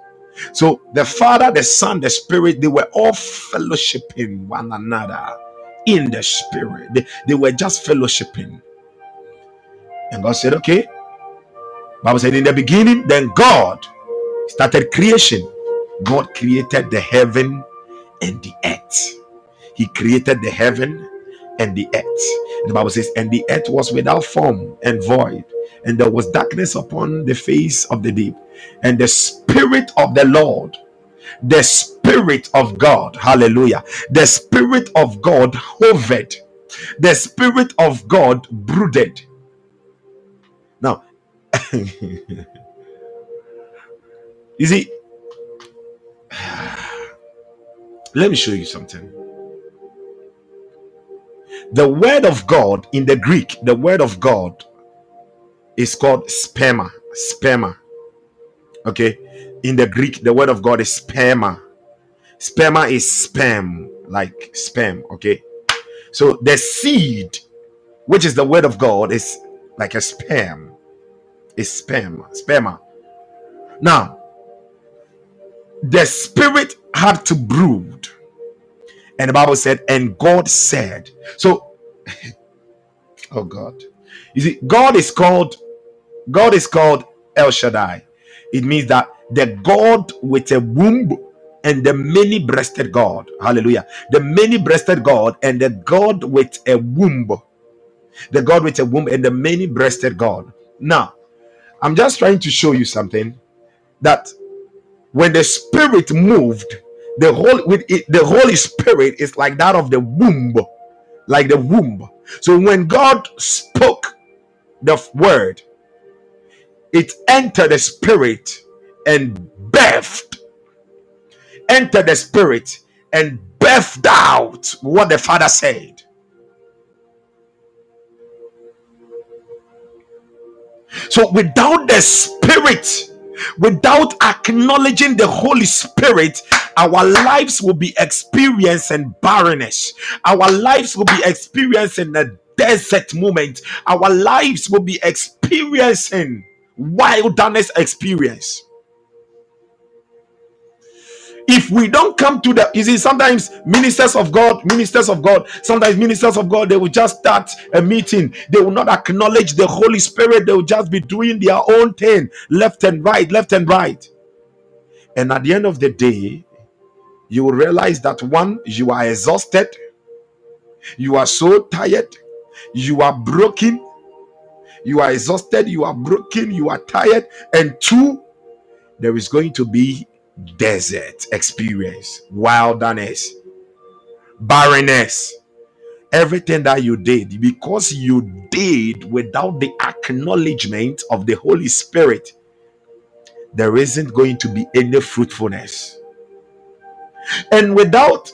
So the Father, the Son, the Spirit, they were all fellowshipping one another in the Spirit. They, they were just fellowshipping. And God said, okay. Bible said in the beginning, then God started creation. God created the heaven and the earth. He created the heaven and the earth. And the Bible says, and the earth was without form and void, and there was darkness upon the face of the deep, and the Spirit of the Lord, the Spirit of God, hallelujah, the Spirit of God hovered, the Spirit of God brooded. Now, you see, let me show you something. The word of God in the Greek, the word of God is called sperma. Sperma. Okay. In the Greek, the word of God is sperma. Sperma is sperm, like sperm. Okay. So the seed, which is the word of God, is like a sperm. It's sperm. Sperma. Now, the Spirit had to brood. And the Bible said, and God said. So, oh God. You see, God is called, God is called El Shaddai. It means that the God with a womb and the many-breasted God. Hallelujah. The many-breasted God and the God with a womb. The God with a womb and the many-breasted God. Now, I'm just trying to show you something. That when the Spirit moved, the whole with it, the Holy Spirit is like that of the womb. Like the womb. So when God spoke the word, it entered the Spirit and birthed, entered the Spirit and birthed out what the Father said. So without the Spirit, without acknowledging the Holy Spirit, our lives will be experiencing barrenness. Our lives will be experiencing a desert moment. Our lives will be experiencing wilderness experience. If we don't come to the, you see, sometimes ministers of God, ministers of God, sometimes ministers of God, they will just start a meeting. They will not acknowledge the Holy Spirit. They will just be doing their own thing, left and right, left and right. And at the end of the day, you will realize that one, you are exhausted. You are so tired. You are broken. You are exhausted. You are broken. You are tired. And two, there is going to be desert experience, wilderness, barrenness. Everything that you did, because you did without the acknowledgement of the Holy Spirit, there isn't going to be any fruitfulness. And without,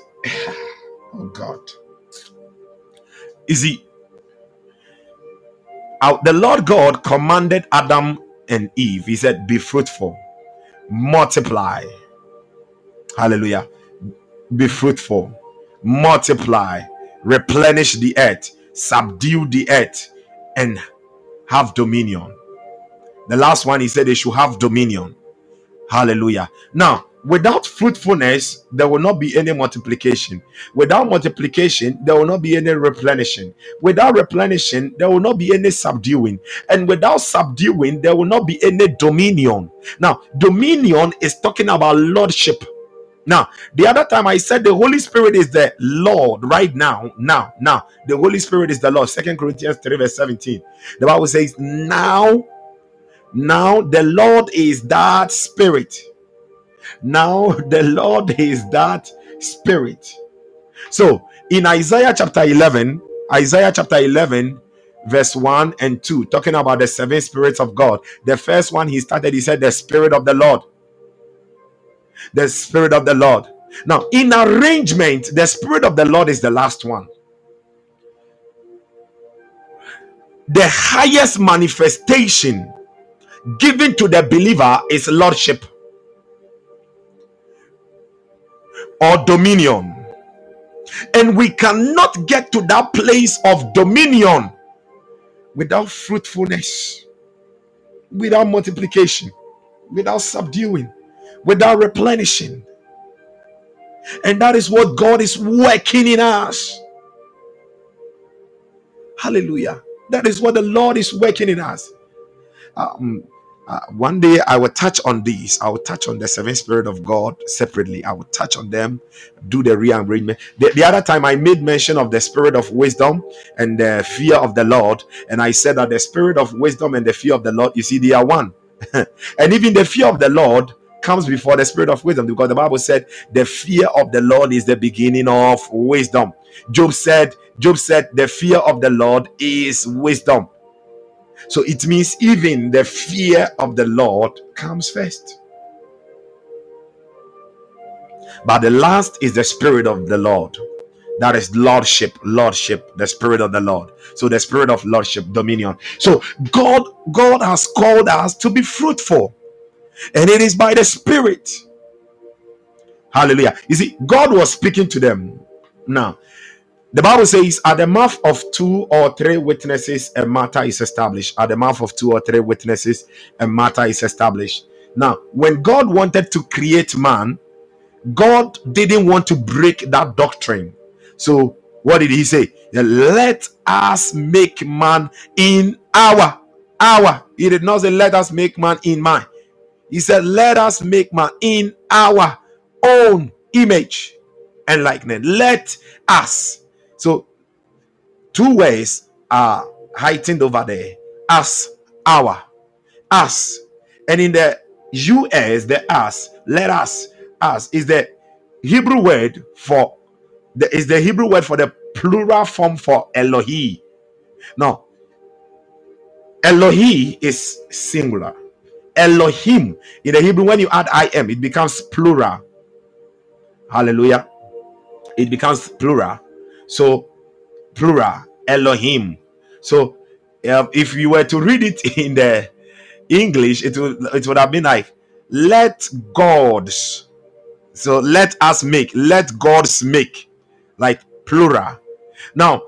oh God, is he? The Lord God commanded Adam and Eve. He said, be fruitful, multiply. Hallelujah. Be fruitful, multiply, replenish the earth, subdue the earth, and have dominion. The last one, he said they should have dominion. Hallelujah. Now, Without fruitfulness, there will not be any multiplication. Without multiplication, there will not be any replenishing. Without replenishing, there will not be any subduing. And without subduing, there will not be any dominion. Now, dominion is talking about lordship. Now, the other time I said the Holy Spirit is the Lord right now. Now, now, the Holy Spirit is the Lord. Second Corinthians three verse seventeen. The Bible says, now, now the Lord is that Spirit. Now the Lord is that Spirit. So in Isaiah chapter eleven, Isaiah chapter eleven, verse one and two, talking about the seven spirits of God. The first one he started, he said, the Spirit of the Lord. The Spirit of the Lord. Now, in arrangement, the Spirit of the Lord is the last one. The highest manifestation given to the believer is lordship or dominion. And we cannot get to that place of dominion without fruitfulness, without multiplication, without subduing, without replenishing. And that is what God is working in us. Hallelujah. That is what the Lord is working in us. Um, Uh, one day I will touch on these. I will touch on the seven spirit of God separately. I will touch on them, do the rearrangement. The, the other time I made mention of the spirit of wisdom and the fear of the Lord. And I said that the spirit of wisdom and the fear of the Lord, you see, they are one. And even the fear of the Lord comes before the spirit of wisdom, because the Bible said the fear of the Lord is the beginning of wisdom. Job said, Job said, the fear of the Lord is wisdom. So it means even the fear of the Lord comes first. But the last is the Spirit of the Lord. That is lordship, lordship, the Spirit of the Lord. So the Spirit of lordship, dominion. So God, God has called us to be fruitful. And it is by the Spirit. Hallelujah. You see, God was speaking to them. Now, the Bible says, at the mouth of two or three witnesses, a matter is established. At the mouth of two or three witnesses, a matter is established. Now, when God wanted to create man, God didn't want to break that doctrine. So, what did he say? Let us make man in our, our. He did not say, let us make man in mine. He said, let us make man in our own image and likeness. Let us. So, two ways are heightened over there. Us, our, us. And in the U S, the us, let us, us, is the Hebrew word for, the, is the Hebrew word for the plural form for Elohi. Now, Elohi is singular. Elohim, in the Hebrew, when you add I M, it becomes plural. Hallelujah. It becomes plural. So, plural, Elohim. So, uh, if you were to read it in the English, it would it would have been like, let gods. So, let us make. Let gods make. Like, plural. Now,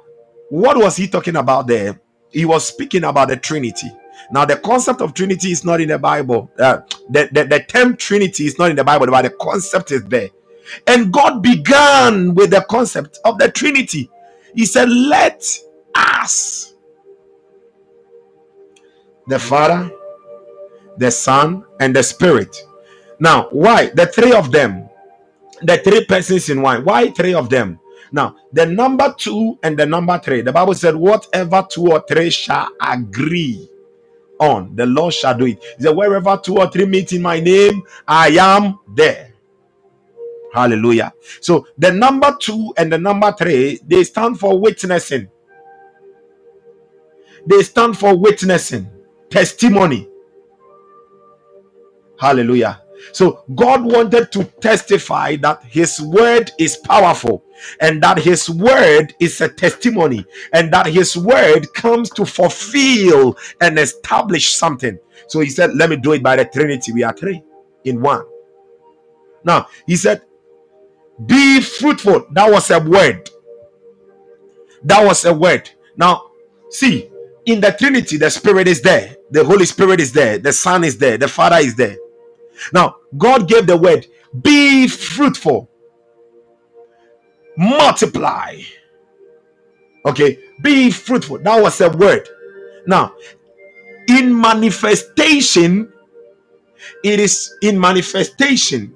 what was he talking about there? He was speaking about the Trinity. Now, the concept of Trinity is not in the Bible. Uh, the, the, the term Trinity is not in the Bible, but the concept is there. And God began with the concept of the Trinity. He said, let us, the Father, the Son, and the Spirit. Now, why? The three of them. The three persons in one. Why three of them? Now, the number two and the number three. The Bible said, whatever two or three shall agree on, the Lord shall do it. He said, wherever two or three meet in my name, I am there. Hallelujah. So the number two and the number three, they stand for witnessing. They stand for witnessing, testimony. Hallelujah. So God wanted to testify that his word is powerful, and that his word is a testimony, and that his word comes to fulfill and establish something. So he said, let me do it by the Trinity. We are three in one. Now he said, be fruitful. That was a word. That was a word. Now, see, in the Trinity, the Spirit is there. The Holy Spirit is there. The Son is there. The Father is there. Now, God gave the word. Be fruitful. Multiply. Okay, be fruitful. That was a word. Now, in manifestation, it is in manifestation.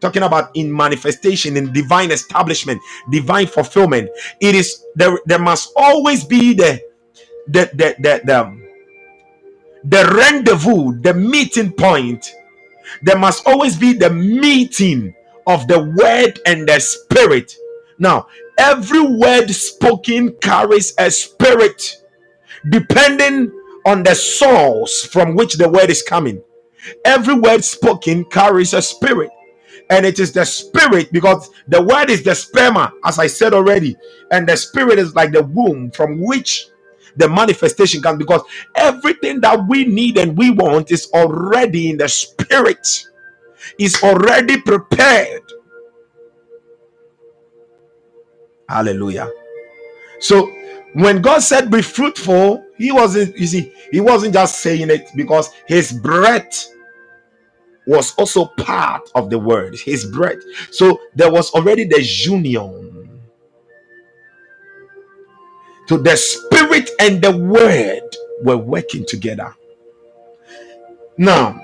Talking about in manifestation, in divine establishment, divine fulfillment. It is there. There must always be the the the the the, the rendezvous, the meeting point. There must always be the meeting of the word and the spirit. Now, every word spoken carries a spirit, depending on the source from which the word is coming. Every word spoken carries a spirit, and it is the spirit, because the word is the sperma, as I said already, and the spirit is like the womb from which the manifestation comes, because everything that we need and we want is already in the spirit, is already prepared. Hallelujah. So when God said be fruitful, he wasn't, you see, he wasn't just saying it because his breath was also part of the word, his breath. So there was already the union to the spirit and the word were working together. Now,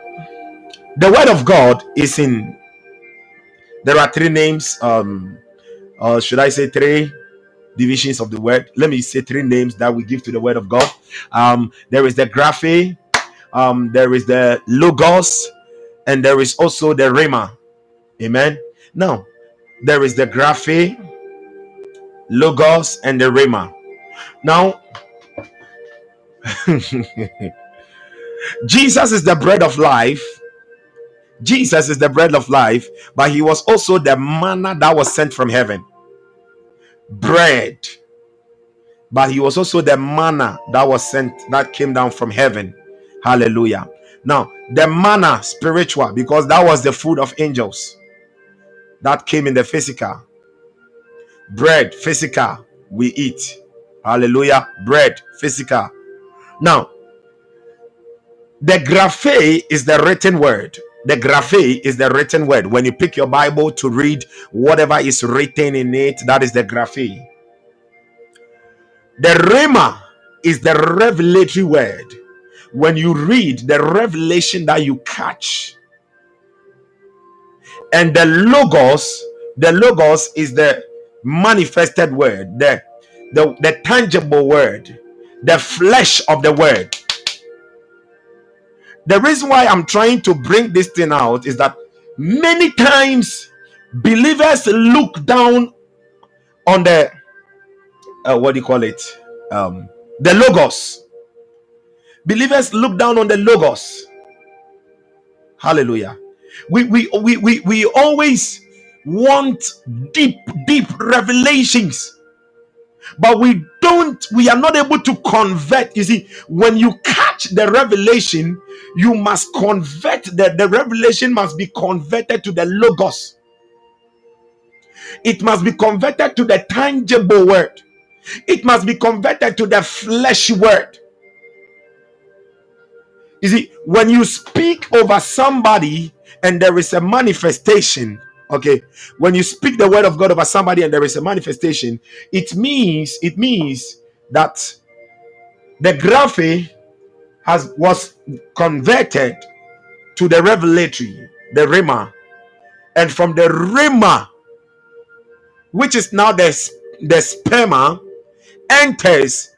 the word of God is in, there are three names, um Uh, should I say three divisions of the word? Let me say three names that we give to the word of God. Um, there is the Graphe, um, there is the Logos, and there is also the Rhema. Amen. Now, there is the Graphe, Logos, and the Rhema. Now, Jesus is the bread of life. Jesus is the bread of life, but he was also the manna that was sent from heaven. Bread. But he was also the manna that was sent, that came down from heaven. Hallelujah. Now, the manna, spiritual, because that was the food of angels. That came in the physical. Bread, physical, we eat. Hallelujah. Bread, physical. Now, the graphe is the written word. The graphe is the written word. When you pick your Bible to read whatever is written in it, that is the graphe. The rhema is the revelatory word. When you read, the revelation that you catch. And the logos, the logos is the manifested word, the, the, the tangible word, the flesh of the word. The reason why I'm trying to bring this thing out is that many times believers look down on the uh, what do you call it? Um, the logos. Believers look down on the logos. Hallelujah. We we we we we always want deep deep revelations, but we don't. We are not able to convert. You see, when you catch the revelation, you must convert that. The revelation must be converted to the logos. It must be converted to the tangible word. It must be converted to the flesh word. You see, when you speak over somebody and there is a manifestation, okay, when you speak the word of God over somebody and there is a manifestation, it means it means that the graphe has was converted to the revelatory, the rhema, and from the rhema, which is now the the sperma, enters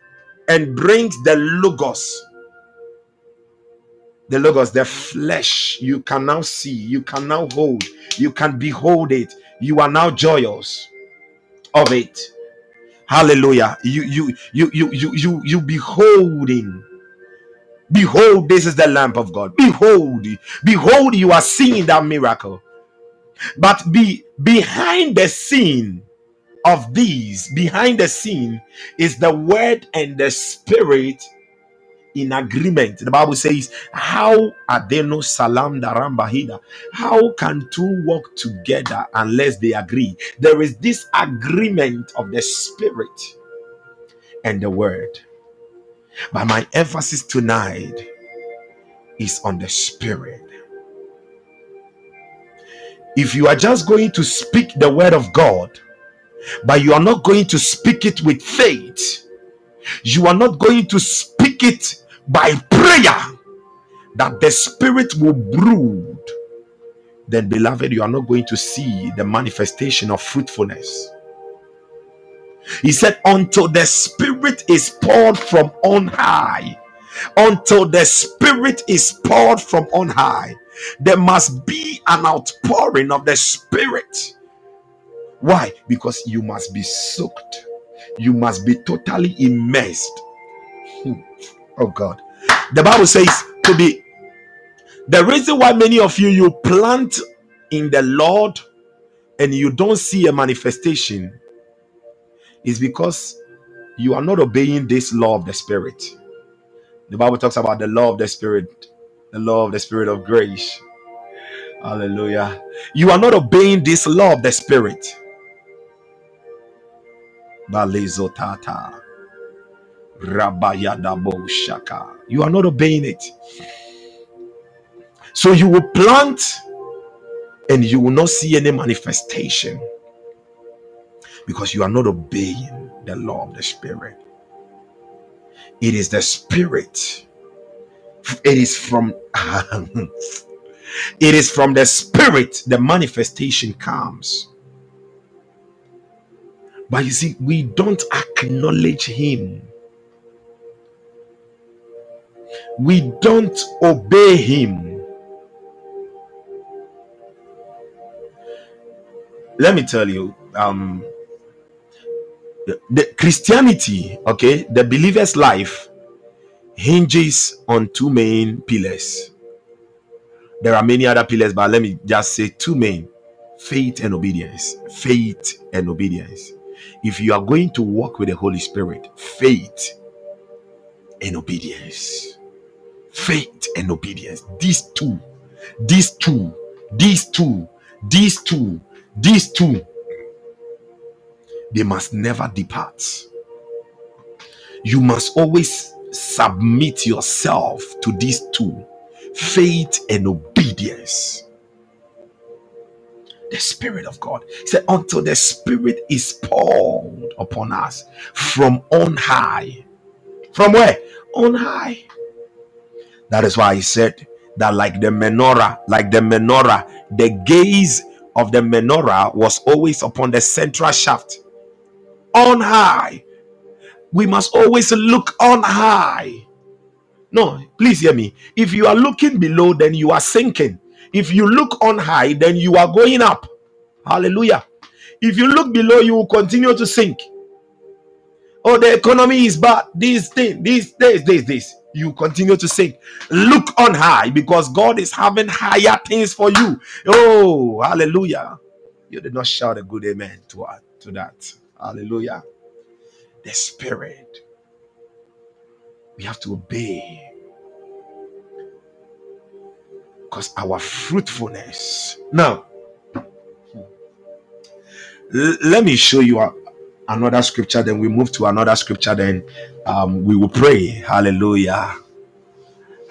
and brings the logos. The logos, the flesh, you can now see, you can now hold, you can behold it. You are now joyous of it. Hallelujah. You you you you you you you beholding. Behold, this is the lamp of God. Behold, behold, you are seeing that miracle. But be behind the scene of these, behind the scene is the word and the spirit in agreement. The Bible says, how are they no salam darambahida? How can two walk together unless they agree? There is this agreement of the spirit and the word. But my emphasis tonight is on the spirit. If you are just going to speak the word of God, but you are not going to speak it with faith, you are not going to speak it by prayer that the Spirit will brood, then, beloved, you are not going to see the manifestation of fruitfulness. He said, until the Spirit is poured from on high, until the Spirit is poured from on high, there must be an outpouring of the Spirit. Why? Because you must be soaked. You must be totally immersed. Oh God. The Bible says to be, the reason why many of you, you plant in the Lord and you don't see a manifestation is because you are not obeying this law of the Spirit. The Bible talks about the law of the Spirit, the law of the Spirit of grace. Hallelujah. You are not obeying this law of the Spirit. Balezotata. Rabayadabo shaka. You are not obeying it. So you will plant and you will not see any manifestation because you are not obeying the law of the Spirit. It is the Spirit. It is from it is from the Spirit the manifestation comes. But you see, we don't acknowledge Him. We don't obey Him. Let me tell you, um, the, the Christianity, okay, the believer's life hinges on two main pillars. There are many other pillars, but let me just say two main: faith and obedience. Faith and obedience. If you are going to walk with the Holy Spirit, faith and obedience. Faith and obedience. These two, these two, these two, these two, these two, they must never depart. You must always submit yourself to these two: faith and obedience. The Spirit of God. He said, until the Spirit is poured upon us from on high. From where? On high. That is why he said that like the menorah, like the menorah, the gaze of the menorah was always upon the central shaft. On high. We must always look on high. No, please hear me. If you are looking below, then you are sinking. If you look on high, then you are going up. Hallelujah. If you look below, you will continue to sink. Oh, the economy is bad. This thing, this, this, this, this. You continue to sink. Look on high because God is having higher things for you. Oh, hallelujah. You did not shout a good amen to, uh, to that. Hallelujah. The Spirit. We have to obey because our fruitfulness. Now, l- let me show you a, another scripture. Then we move to another scripture. Then um, we will pray. Hallelujah.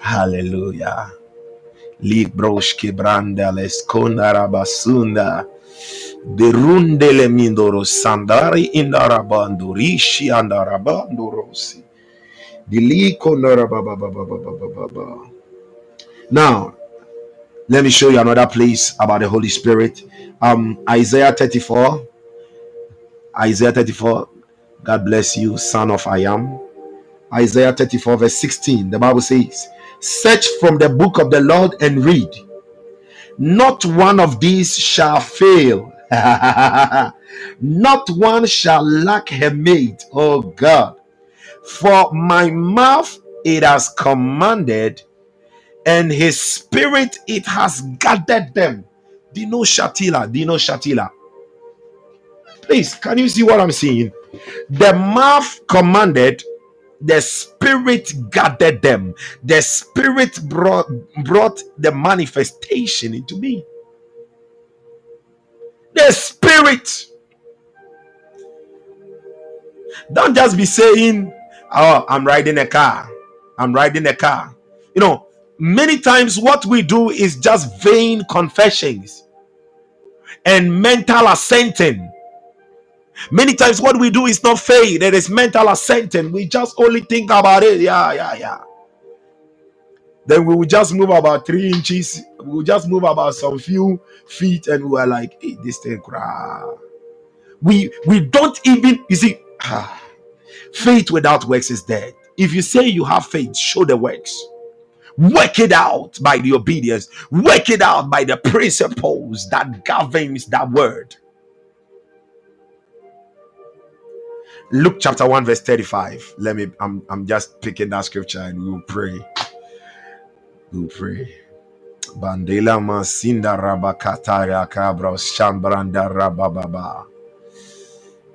Hallelujah. Libroshke brandales kondarabasunda. Berundele mindoro sandari indarabandurishi andarabandorosi. Now, let me show you another place about the Holy Spirit. Um, Isaiah thirty-four. Isaiah thirty-four. God bless you, son of I am. Isaiah thirty-four, verse sixteen. The Bible says, search from the book of the Lord and read. Not one of these shall fail. Not one shall lack her mate. Oh, God. For my mouth it has commanded, and his spirit it has gathered them. Dino Shatila, Dino Shatila. Please, can you see what I'm seeing? The mouth commanded, the spirit gathered them. The spirit brought, brought the manifestation into me. The spirit. Don't just be saying, oh, I'm riding a car. I'm riding a car. You know, many times what we do is just vain confessions. and mental assenting. Many times what we do is not faith, it is mental assenting. We just only think about it. Yeah, yeah, yeah. Then we will just move about three inches. We will just move about some few feet and we are like, hey, this thing crap. We, we don't even, you see, ah, faith without works is dead. If you say you have faith, show the works. Work it out by the obedience. Work it out by the principles that governs that word. Luke chapter one verse thirty-five. Let me, I'm, I'm just picking that scripture and we will pray. We will pray. Bandela masinda rabakatara kabra shambranda rabababa.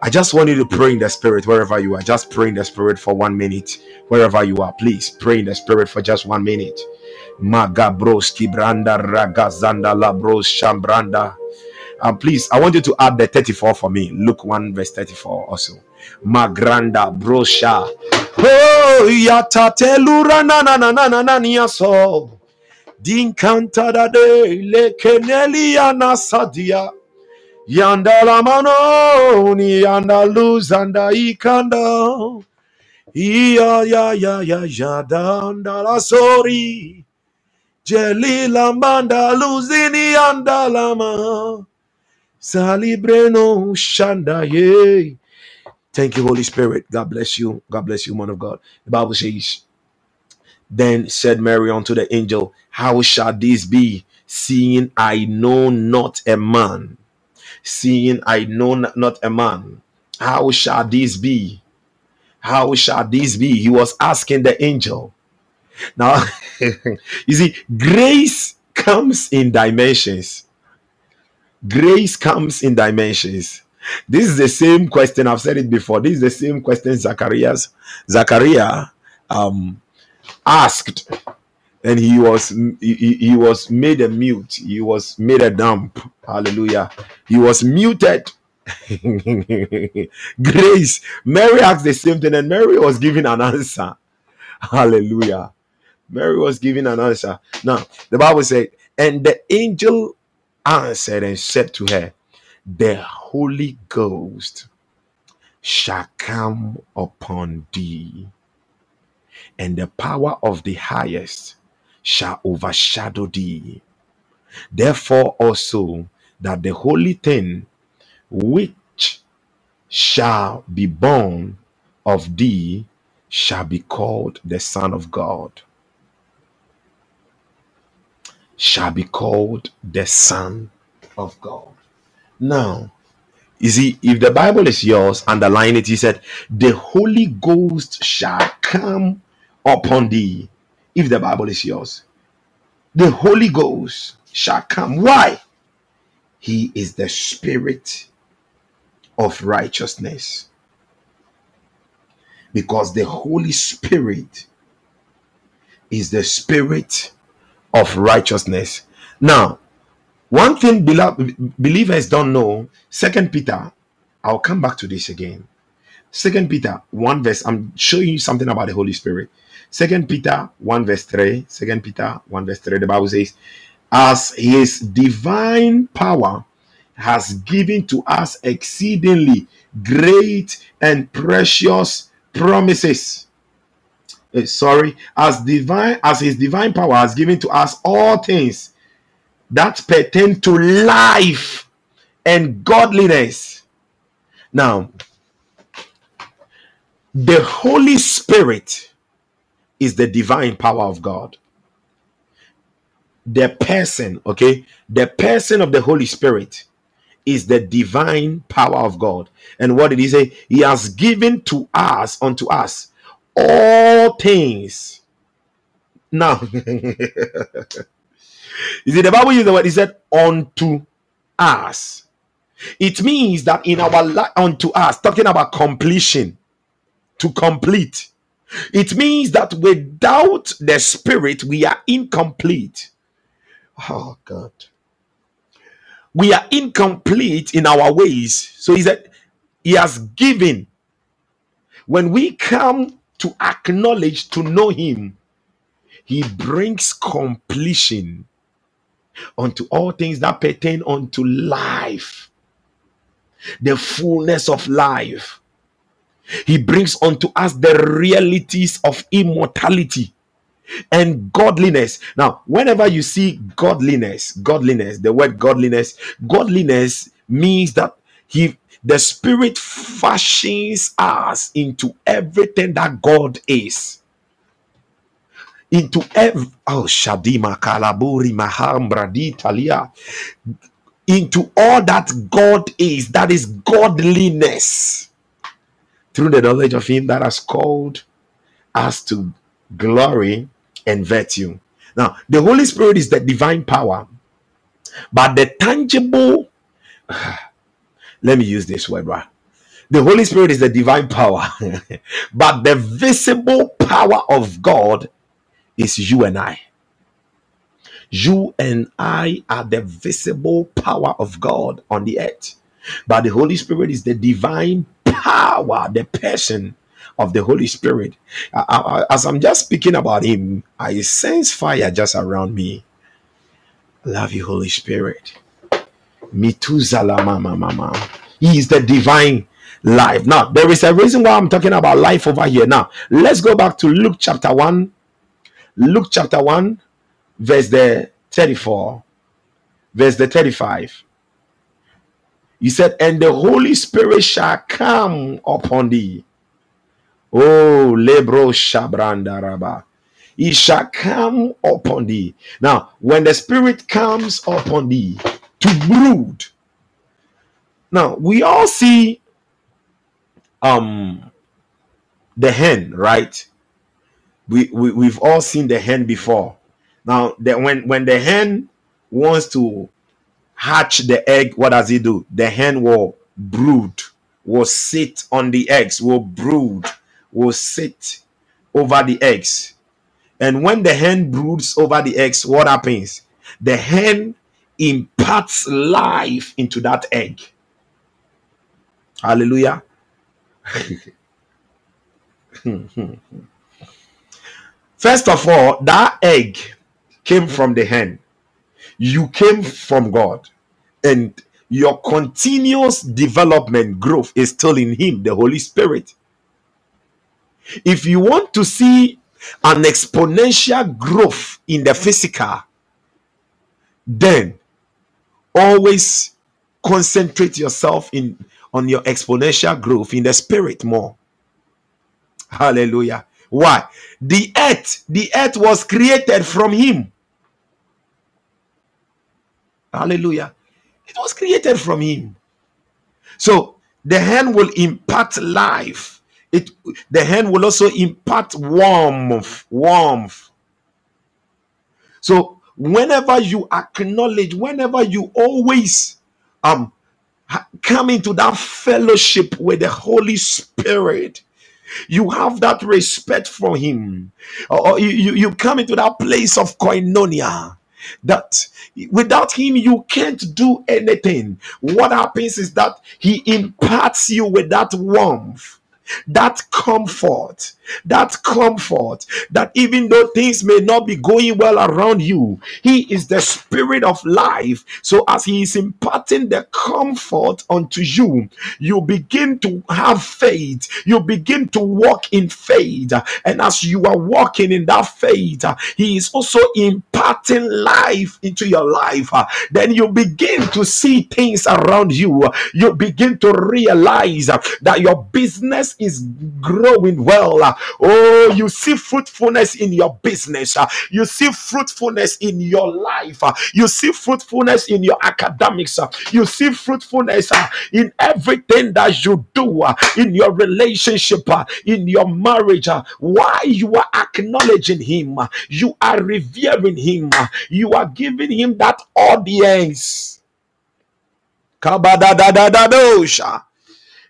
I just want you to pray in the spirit wherever you are. Just pray in the spirit for one minute. Wherever you are, please pray in the spirit for just one minute. Magabroski branda ragazanda labros shambranda. And please, I want you to add the thirty-four for me. Luke one verse thirty-four also. Magranda brosha. Oh yatatelura na na na na na na niaso. Din cantada de le kenelia nasadia. Yandala manoni andaluz anda ikanda iya ya ya ya ya dandala sorry jelila mandaluzini andalama salibreno shanda ye. Thank you, Holy Spirit. God bless you. God bless you, man of God. The Bible says, then said Mary unto the angel, how shall this be, seeing I know not a man? Seeing I know not a man. How shall this be? How shall this be? He was asking the angel. Now, you see, grace comes in dimensions. Grace comes in dimensions. This is the same question. I've said it before. This is the same question Zacharias, Zachariah um, asked. And he was he, he was made a mute. He was made a dumb. Hallelujah. He was muted. Grace. Mary asked the same thing, and Mary was giving an answer. Hallelujah. Mary was giving an answer. Now, the Bible said, and the angel answered and said to her, the Holy Ghost shall come upon thee, and the power of the highest shall overshadow thee. Therefore also that the holy thing which shall be born of thee shall be called the Son of God. Shall be called the Son of God. Now, you see, if the Bible is yours, underline it. He said, the Holy Ghost shall come upon thee. If the Bible is yours, the Holy Ghost shall come. Why? He is the Spirit of righteousness. Because the Holy Spirit is the Spirit of righteousness. Now, one thing believers don't know, Second Peter, I'll come back to this again. Second Peter one verse, I'm showing you something about the Holy Spirit. Second Peter one verse three. Second Peter one verse three. The Bible says, as his divine power has given to us exceedingly great and precious promises. Uh, sorry, as divine as his divine power has given to us all things that pertain to life and godliness. Now, the Holy Spirit is the divine power of God. The person, okay, the person of the Holy Spirit is the divine power of God. And what did he say? He has given to us, unto us, all things. Now, you see, the Bible used the word, he said, unto us. It means that in our life, unto us, talking about completion. To complete. It means that without the Spirit, we are incomplete. Oh, God. We are incomplete in our ways. So he said, he has given. When we come to acknowledge, to know him, he brings completion. unto all things that pertain unto life, the fullness of life. He brings unto us the realities of immortality and godliness. Now, whenever you see godliness, godliness, the word godliness, godliness means that he, the Spirit fashions us into everything that God is. Into every, oh, Shadima Kalaburi Mahambra di Talia. Into all that God is, that is godliness, through the knowledge of him that has called us to glory and virtue. Now, the Holy Spirit is the divine power, but the tangible, let me use this word, right? The Holy Spirit is the divine power, but the visible power of God is you and I. You and I are the visible power of God on the earth. But the Holy Spirit is the divine power, the person of the Holy Spirit. I, I, as I'm just speaking about him, I sense fire just around me. Love you, Holy Spirit. Me too, Zala Mama Mama. He is the divine life. Now, there is a reason why I'm talking about life over here. Now, let's go back to Luke chapter one. Luke chapter one. Verse the thirty-four, verse the thirty-five. He said, and the Holy Spirit shall come upon thee. Oh, lebro shabrandaraba. He shall come upon thee. Now, when the Spirit comes upon thee, to brood. Now, we all see um the hen, right? We, we we've all seen the hen before. Now, the, when, when the hen wants to hatch the egg, what does it do? The hen will brood, will sit on the eggs, will brood, will sit over the eggs. And when the hen broods over the eggs, what happens? The hen imparts life into that egg. Hallelujah. First of all, that egg came from the hen. You came from God, and your continuous development, growth is still in him, the Holy Spirit. If you want to see an exponential growth in the physical, then always concentrate yourself in on your exponential growth in the spirit more. Hallelujah. Why? The earth, the earth was created from him. Hallelujah. It was created from him. So the hen will impart life. It, the hen will also impart warmth. Warmth. So whenever you acknowledge, whenever you always um come into that fellowship with the Holy Spirit, you have that respect for him. Or you, you, you come into that place of koinonia. That without him, you can't do anything. What happens is that he imparts you with that warmth, that comfort, that comfort, that even though things may not be going well around you, he is the Spirit of life. So as he is imparting the comfort unto you, you begin to have faith. You begin to walk in faith. And as you are walking in that faith, he is also imparting life into your life. Then you begin to see things around you. You begin to realize that your business is growing well. Oh, you see fruitfulness in your business. You see fruitfulness in your life. You see fruitfulness in your academics. You see fruitfulness in everything that you do, in your relationship, in your marriage. Why? You are acknowledging him. You are revering him. You are giving him that audience. Kabadadadadadosha.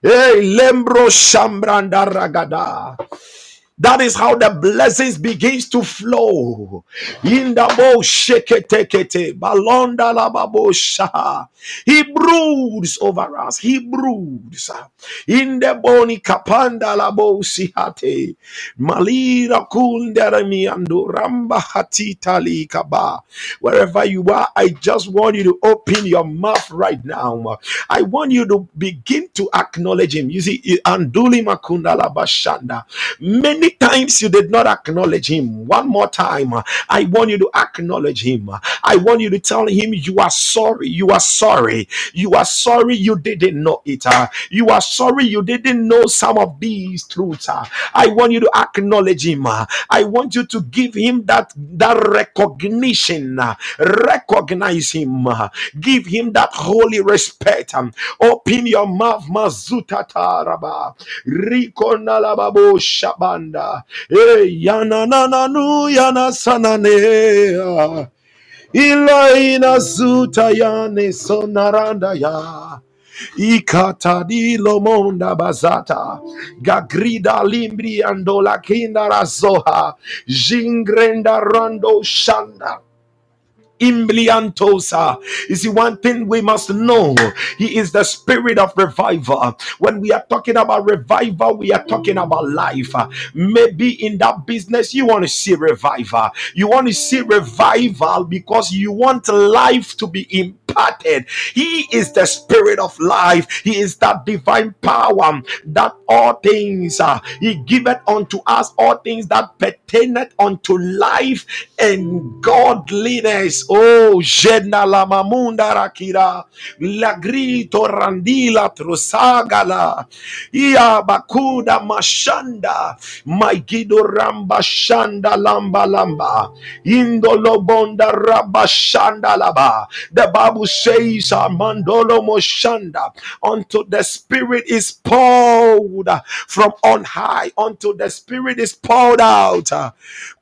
Hey, lembro shambranda ragada. That is how the blessings begins to flow. In the bo sheke tekete balonda la babosha. He broods over us. He broods in the boni kapanda la bo sihate malira kunderemi ando ramba hatita li kaba. Wherever you are, I just want you to open your mouth right now. I want you to begin to acknowledge him. You see, anduli makunda la bashanda. Many times you did not acknowledge him. One more time, I want you to acknowledge him. I want you to tell him you are sorry. You are sorry. You are sorry you didn't know it. You are sorry you didn't know some of these truths. I want you to acknowledge him. I want you to give him that, that recognition. Recognize him. Give him that holy respect. Open your mouth. Mazuta taraba. Rikona lababo shabanda. Hey, yana nana nu yana sanane. Ilaina zuta yane sonaranda ya. Ikata di lomonda bazata. Gagrida limbri andola kinda razoha. Jingrenda rando shanda. Imbliantosa. You see, one thing we must know, he is the spirit of revival. When we are talking about revival, we are talking about life. Maybe in that business, you want to see revival. You want to see revival because you want life to be impacted. He is the spirit of life. He is that divine power that all things uh, he giveth unto us, all things that pertaineth unto life and godliness. Oh, Jenna la mamunda rakira lagrito randila trusagala ia bakuda mashanda maigido ramba shanda lamba lamba indolobonda rabashanda laba. The Bible says Mandolo Moshanda unto the spirit is poured from on high, unto the spirit is poured out.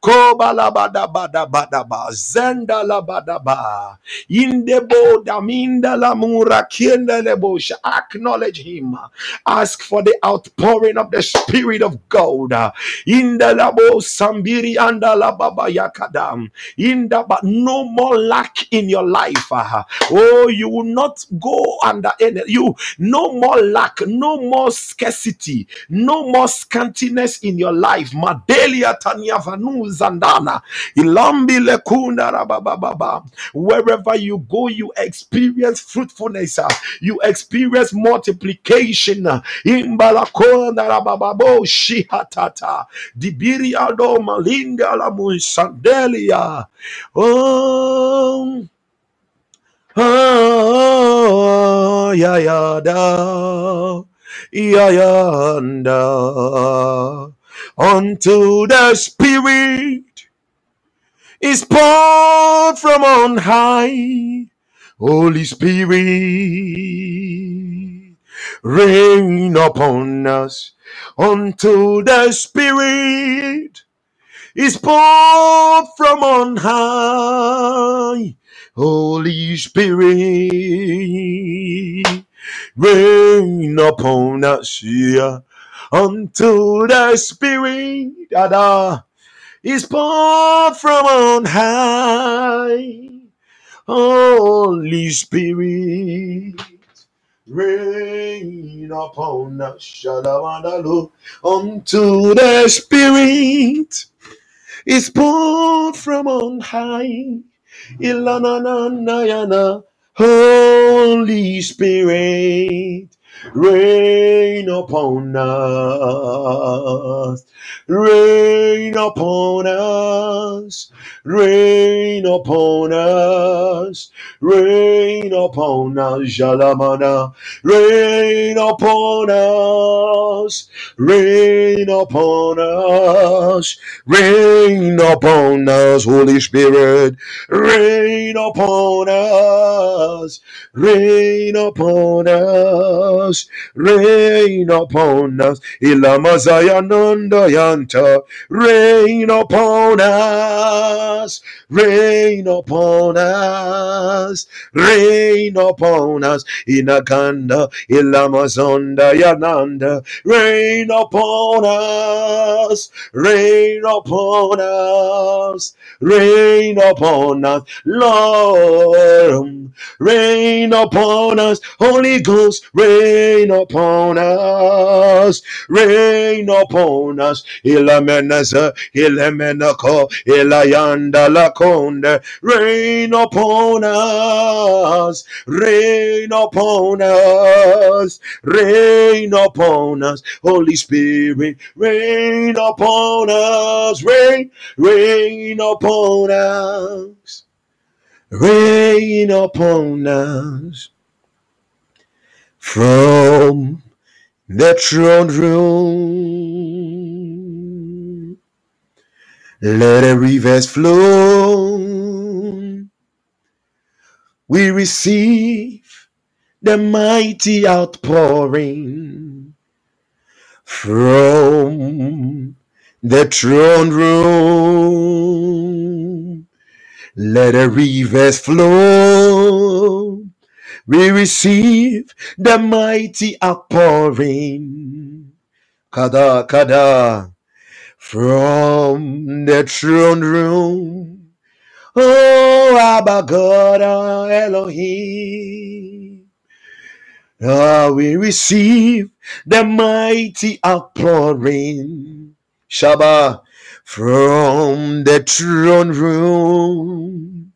Kobalabadabadabadaba Zenda Labadaba Indebo Daminda Lamura Kindelebosha. Acknowledge him. Ask for the outpouring of the spirit of God. Indelabo Sambiri Anda Lababa Yakadam. Indaba no more lack in your life. Oh, you will not go under any, you no more lack, no more scarcity, no more scantiness in your life. Madelia Tanya Vanu Zandana. Ilambi Lekunda Rabababa. Wherever you go, you experience fruitfulness, you experience multiplication. Imbalakonda Rabababo Shihatata. Dibiri Ado Malinda Lamun Sandelia. Oh. Oh, ya ya da, ya ya da. Unto the Spirit is poured from on high. Holy Spirit, rain upon us. Unto the Spirit is poured from on high. Holy Spirit, rain upon us here. Unto the Spirit that is poured from on high. Holy Spirit, rain upon us. Unto the Spirit is poured from on high. Ilananayana, Holy Spirit, rain upon us, rain upon us, rain upon us, rain upon us, Jalamana, rain upon us, rain upon us, rain upon us, Holy Spirit, rain upon us, rain upon us. us, rain upon us. Ilamazayanundayanta, rain upon us, rain upon us, rain upon us. Inakanda, Ilamazondayananda, rain upon us, rain upon us, rain upon us, Lord. Rain upon us, Holy Ghost, rain upon us, rain upon us. Ilamenaza, Ilamenako, Ilayanda Lakonda, rain upon us, rain upon us, rain upon us. Holy Spirit, rain upon us, rain, rain upon us. Rain upon us from the throne room. Let the rivers flow. We receive the mighty outpouring from the throne room. Let the rivers flow. We receive the mighty outpouring. Kada, kada. From the throne room. Oh, Abba God, oh Elohim. Oh, we receive the mighty outpouring. Shabbat. From the throne room,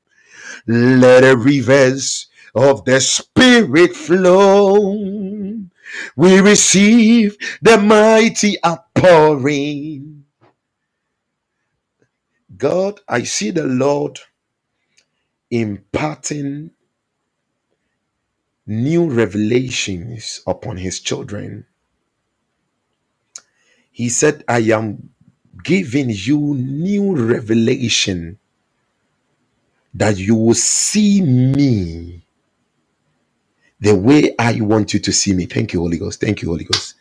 let the rivers of the Spirit flow. We receive the mighty outpouring. God, I see the Lord imparting new revelations upon his children. He said, I am giving you new revelation that you will see me the way I want you to see me. Thank you, Holy Ghost. Thank you, Holy Ghost.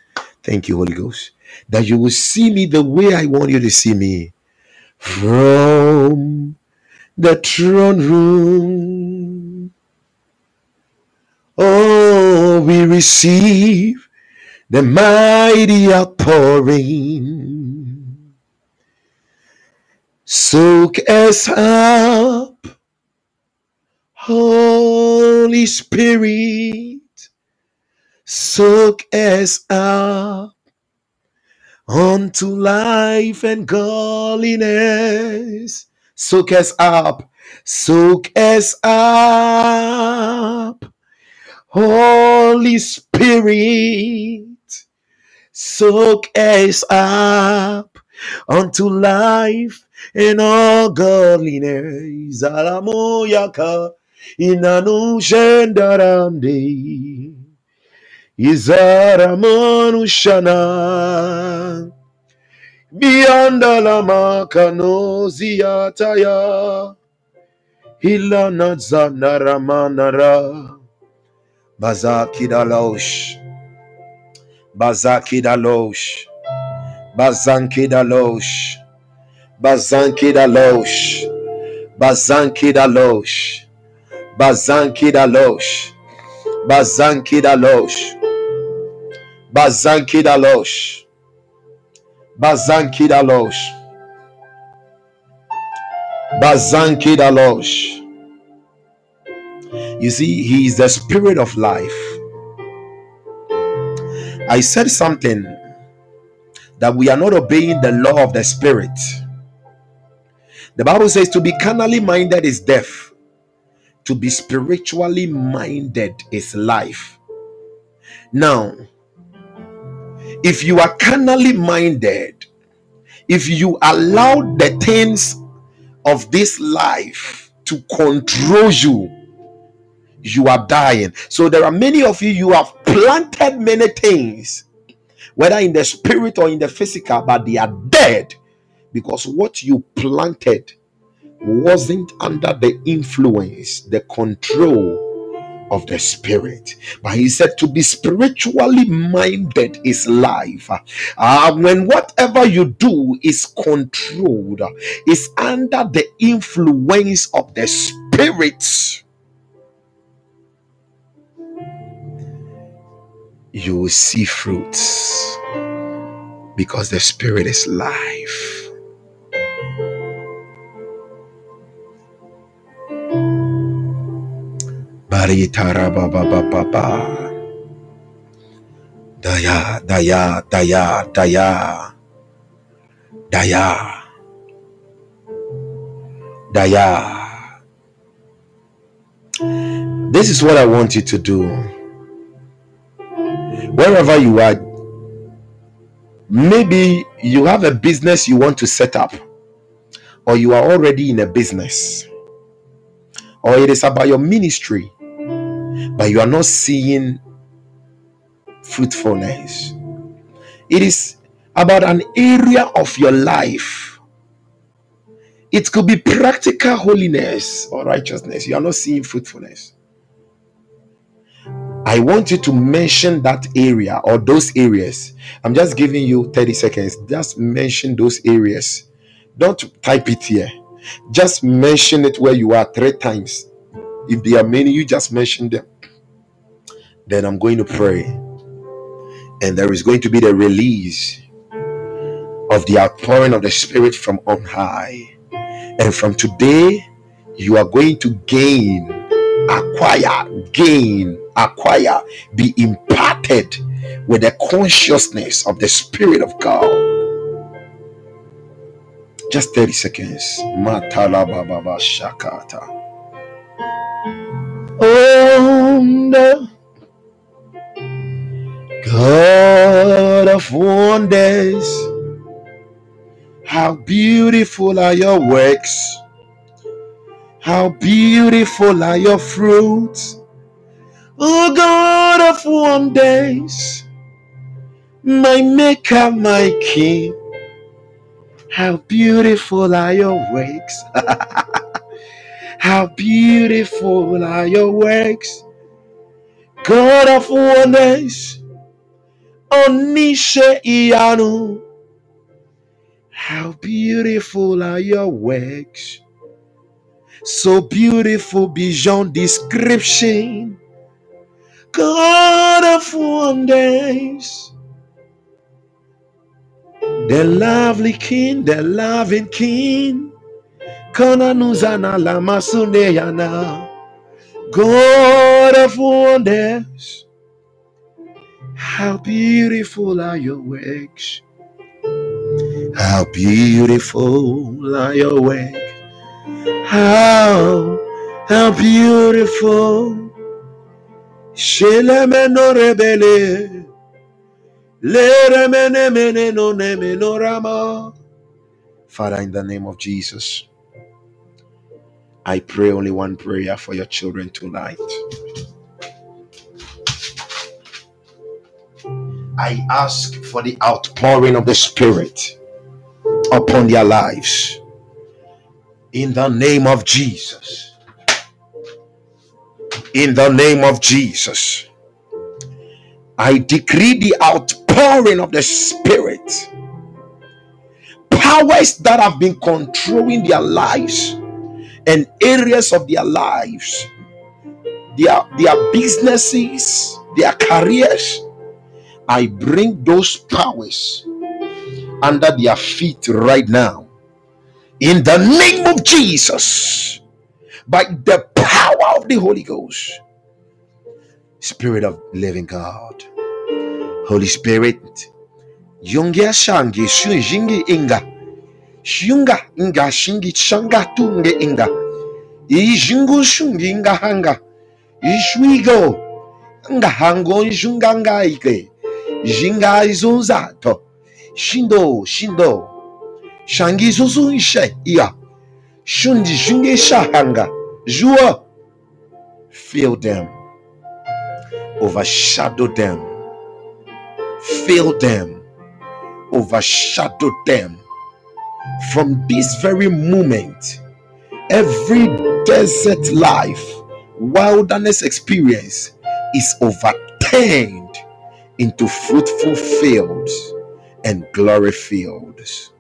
Thank you, Holy Ghost. That you will see me the way I want you to see me. From the throne room. Oh, we receive the mighty outpouring. Soak us up, Holy Spirit. Soak us up unto life and godliness. Soak us up, soak us up, Holy Spirit. Soak us up unto life in all godliness. Alamoyaka inanu shendarande izaramonushana biandalamaka no ziataya hilana zanaramanara bazakidalosh bazakidalosh bazankidalosh Bazanki Dalosh, Bazanki Dalosh, Bazanki Dalosh, Bazanki Dalosh, Bazanki Dalosh, Bazanki Dalosh, Bazanki Dalosh. You see, he is the Spirit of life. I said something that we are not obeying the law of the Spirit. The Bible says to be carnally minded is death. To be spiritually minded is life. Now, if you are carnally minded, if you allow the things of this life to control you, you are dying. So there are many of you, you have planted many things, whether in the spirit or in the physical, but they are dead. Because what you planted wasn't under the influence, the control of the spirit. But he said to be spiritually minded is life. Uh, when whatever you do is controlled, is under the influence of the spirit, you will see fruits, because the spirit is life. Baritara baba baba daya daya daya daya daya daya. This is what I want you to do. Wherever you are, maybe you have a business you want to set up, or you are already in a business, or it is about your ministry, but you are not seeing fruitfulness. It is about an area of your life. It could be practical holiness or righteousness. You are not seeing fruitfulness. I want you to mention that area or those areas. I'm just giving you thirty seconds. Just mention those areas. Don't type it here. Just mention it where you are three times. If there are many, you just mention them. Then I'm going to pray, and there is going to be the release of the outpouring of the Spirit from on high. And from today, you are going to gain, acquire, gain, acquire, be imparted with the consciousness of the Spirit of God. Just thirty seconds. Matala Baba Shakata. Oh, no. God of wonders, how beautiful are your works, how beautiful are your fruits. Oh, God of wonders, my maker, my king, how beautiful are your works. How beautiful are your works, God of wonders, Onisha Iyanu. How beautiful are your works, so beautiful beyond description, God of wonders, the lovely King, the loving King. God of wonders, how beautiful are your works, how beautiful are your works, how, how beautiful. Shelemeno rebele, leremene mene no neme no rama. Father, in the name of Jesus, I pray only one prayer for your children tonight. I ask for the outpouring of the Spirit upon their lives. In the name of Jesus. In the name of Jesus. I decree the outpouring of the Spirit. Powers that have been controlling their lives and areas of their lives, their, their businesses, their careers, I bring those powers under their feet right now. In the name of Jesus, by the power of the Holy Ghost, Spirit of living God, Holy Spirit, Yungia Shangi, Shingi Inga. Shunga inga shingi shanga tunge inga ijungu shungi inga hanga ishwigo nga hango ishunganga ike jinga izunzato shindo shindo shangi zuzunshe iya shundi shunge shahanga jua. Fill them, overshadow them, fill them, overshadow them. From this very moment, every desert life wilderness experience is overturned into fruitful fields and glory fields.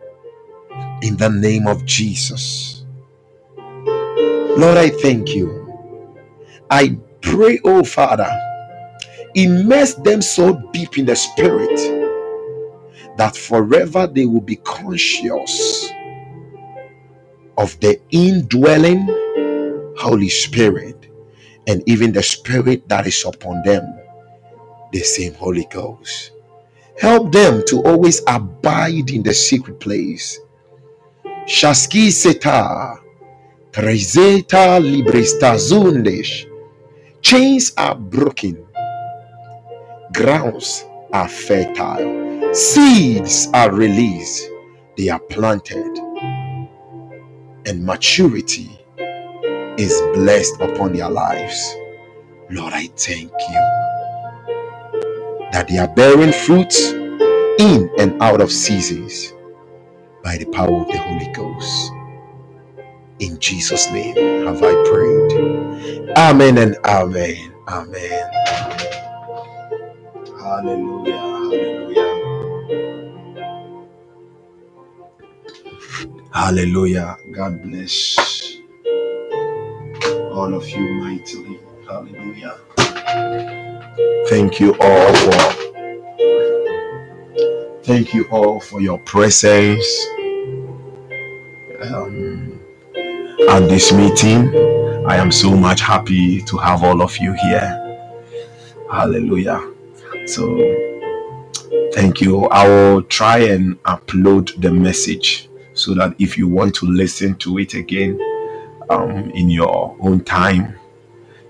In the name of Jesus. Lord, I thank you. I pray, oh Father, immerse them so deep in the spirit that forever they will be conscious of the indwelling Holy Spirit and even the spirit that is upon them, the same Holy Ghost. Help them to always abide in the secret place. Shaski seta, trezeta libresta zundesh. Chains are broken. Grounds are fertile. Seeds are released. They are planted. And maturity is blessed upon their lives. Lord, I thank you that they are bearing fruits in and out of seasons by the power of the Holy Ghost. In Jesus' name have I prayed. Amen and amen. Amen. Hallelujah. Hallelujah. Hallelujah. God bless all of you mightily. Hallelujah. Thank you all for thank you all for your presence. Um, at this meeting, I am so much happy to have all of you here. Hallelujah. So, thank you. I will try and upload the message so that if you want to listen to it again um, in your own time,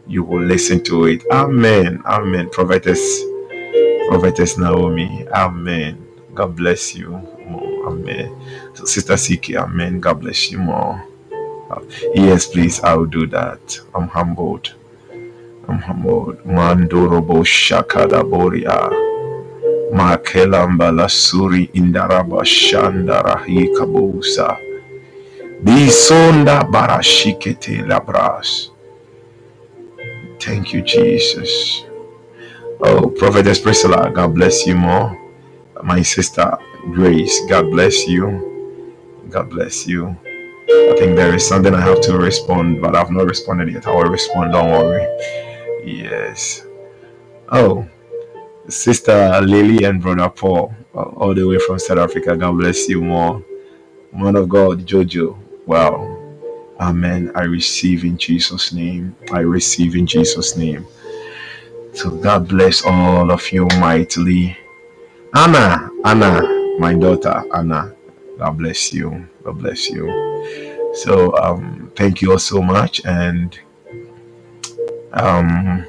you will listen to it. Amen. Amen. Prophetess, Prophetess Naomi. Amen. God bless you. Amen. So, Sister Siki. Amen. God bless you more. Yes, please. I will do that. I'm humbled. I'm humbled. Mandorobo Shakada Boria Makelamba Lasuri Indaraba Shandarahi Kabusa Bisonda Barashikete Labras. Thank you, Jesus. Oh, Prophetess Priscilla, God bless you more. My sister Grace, God bless you. God bless you. I think there is something I have to respond, but I've not responded yet. I will respond, don't worry. Yes. Oh, Sister Lily and Brother Paul, all the way from South Africa. God bless you more. Man of God, Jojo. Wow. Amen. I receive in Jesus' name. I receive in Jesus' name. So God bless all of you mightily. Anna, Anna, my daughter, Anna. God bless you. God bless you. So um, thank you all so much. And um,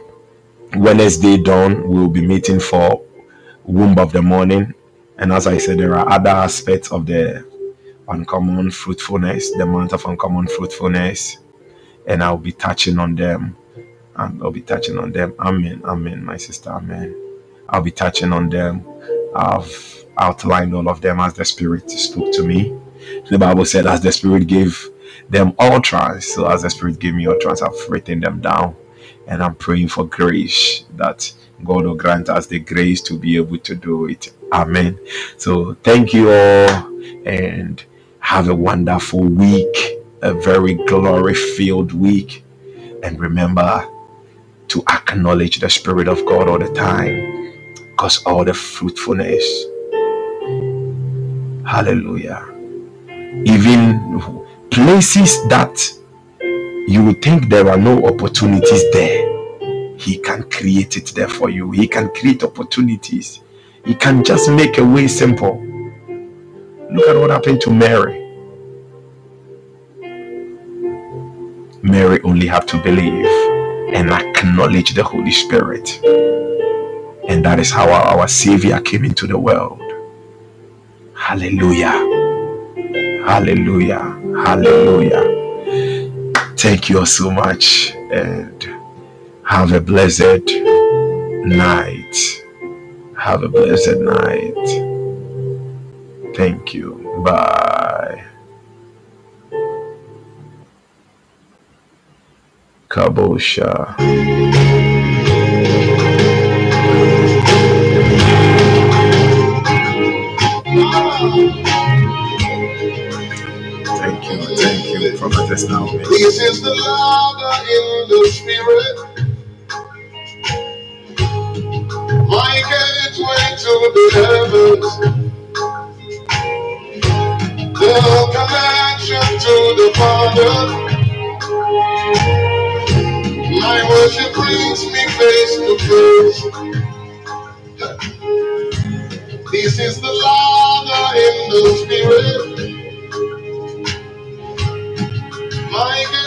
Wednesday dawn, we'll be meeting for Womb of the Morning. And as I said, there are other aspects of the uncommon fruitfulness, the month of uncommon fruitfulness, and I'll be touching on them. And I'll be touching on them. Amen. Amen, my sister. Amen. I'll be touching on them. I've outlined all of them as the Spirit spoke to me. The Bible said, as the Spirit gave them utterance, so as the Spirit gave me utterance, I've written them down, and I'm praying for grace, that God will grant us the grace to be able to do it. Amen. So thank you all, and have a wonderful week, a very glory-filled week, and remember to acknowledge the Spirit of God all the time, because all the fruitfulness, hallelujah, even places that you would think there are no opportunities there, He can create it there for you. He can create opportunities. He can just make a way simple. Look at what happened to Mary. Mary only had to believe and acknowledge the Holy Spirit. And that is how our Savior came into the world. Hallelujah. Hallelujah. Hallelujah. Thank you all so much, and have a blessed night. Have a blessed night. Thank you. Bye. Kabosha. This is the ladder in the spirit, my gateway to the heavens, the connection to the Father. My worship brings me face to face. This is the ladder in the spirit. My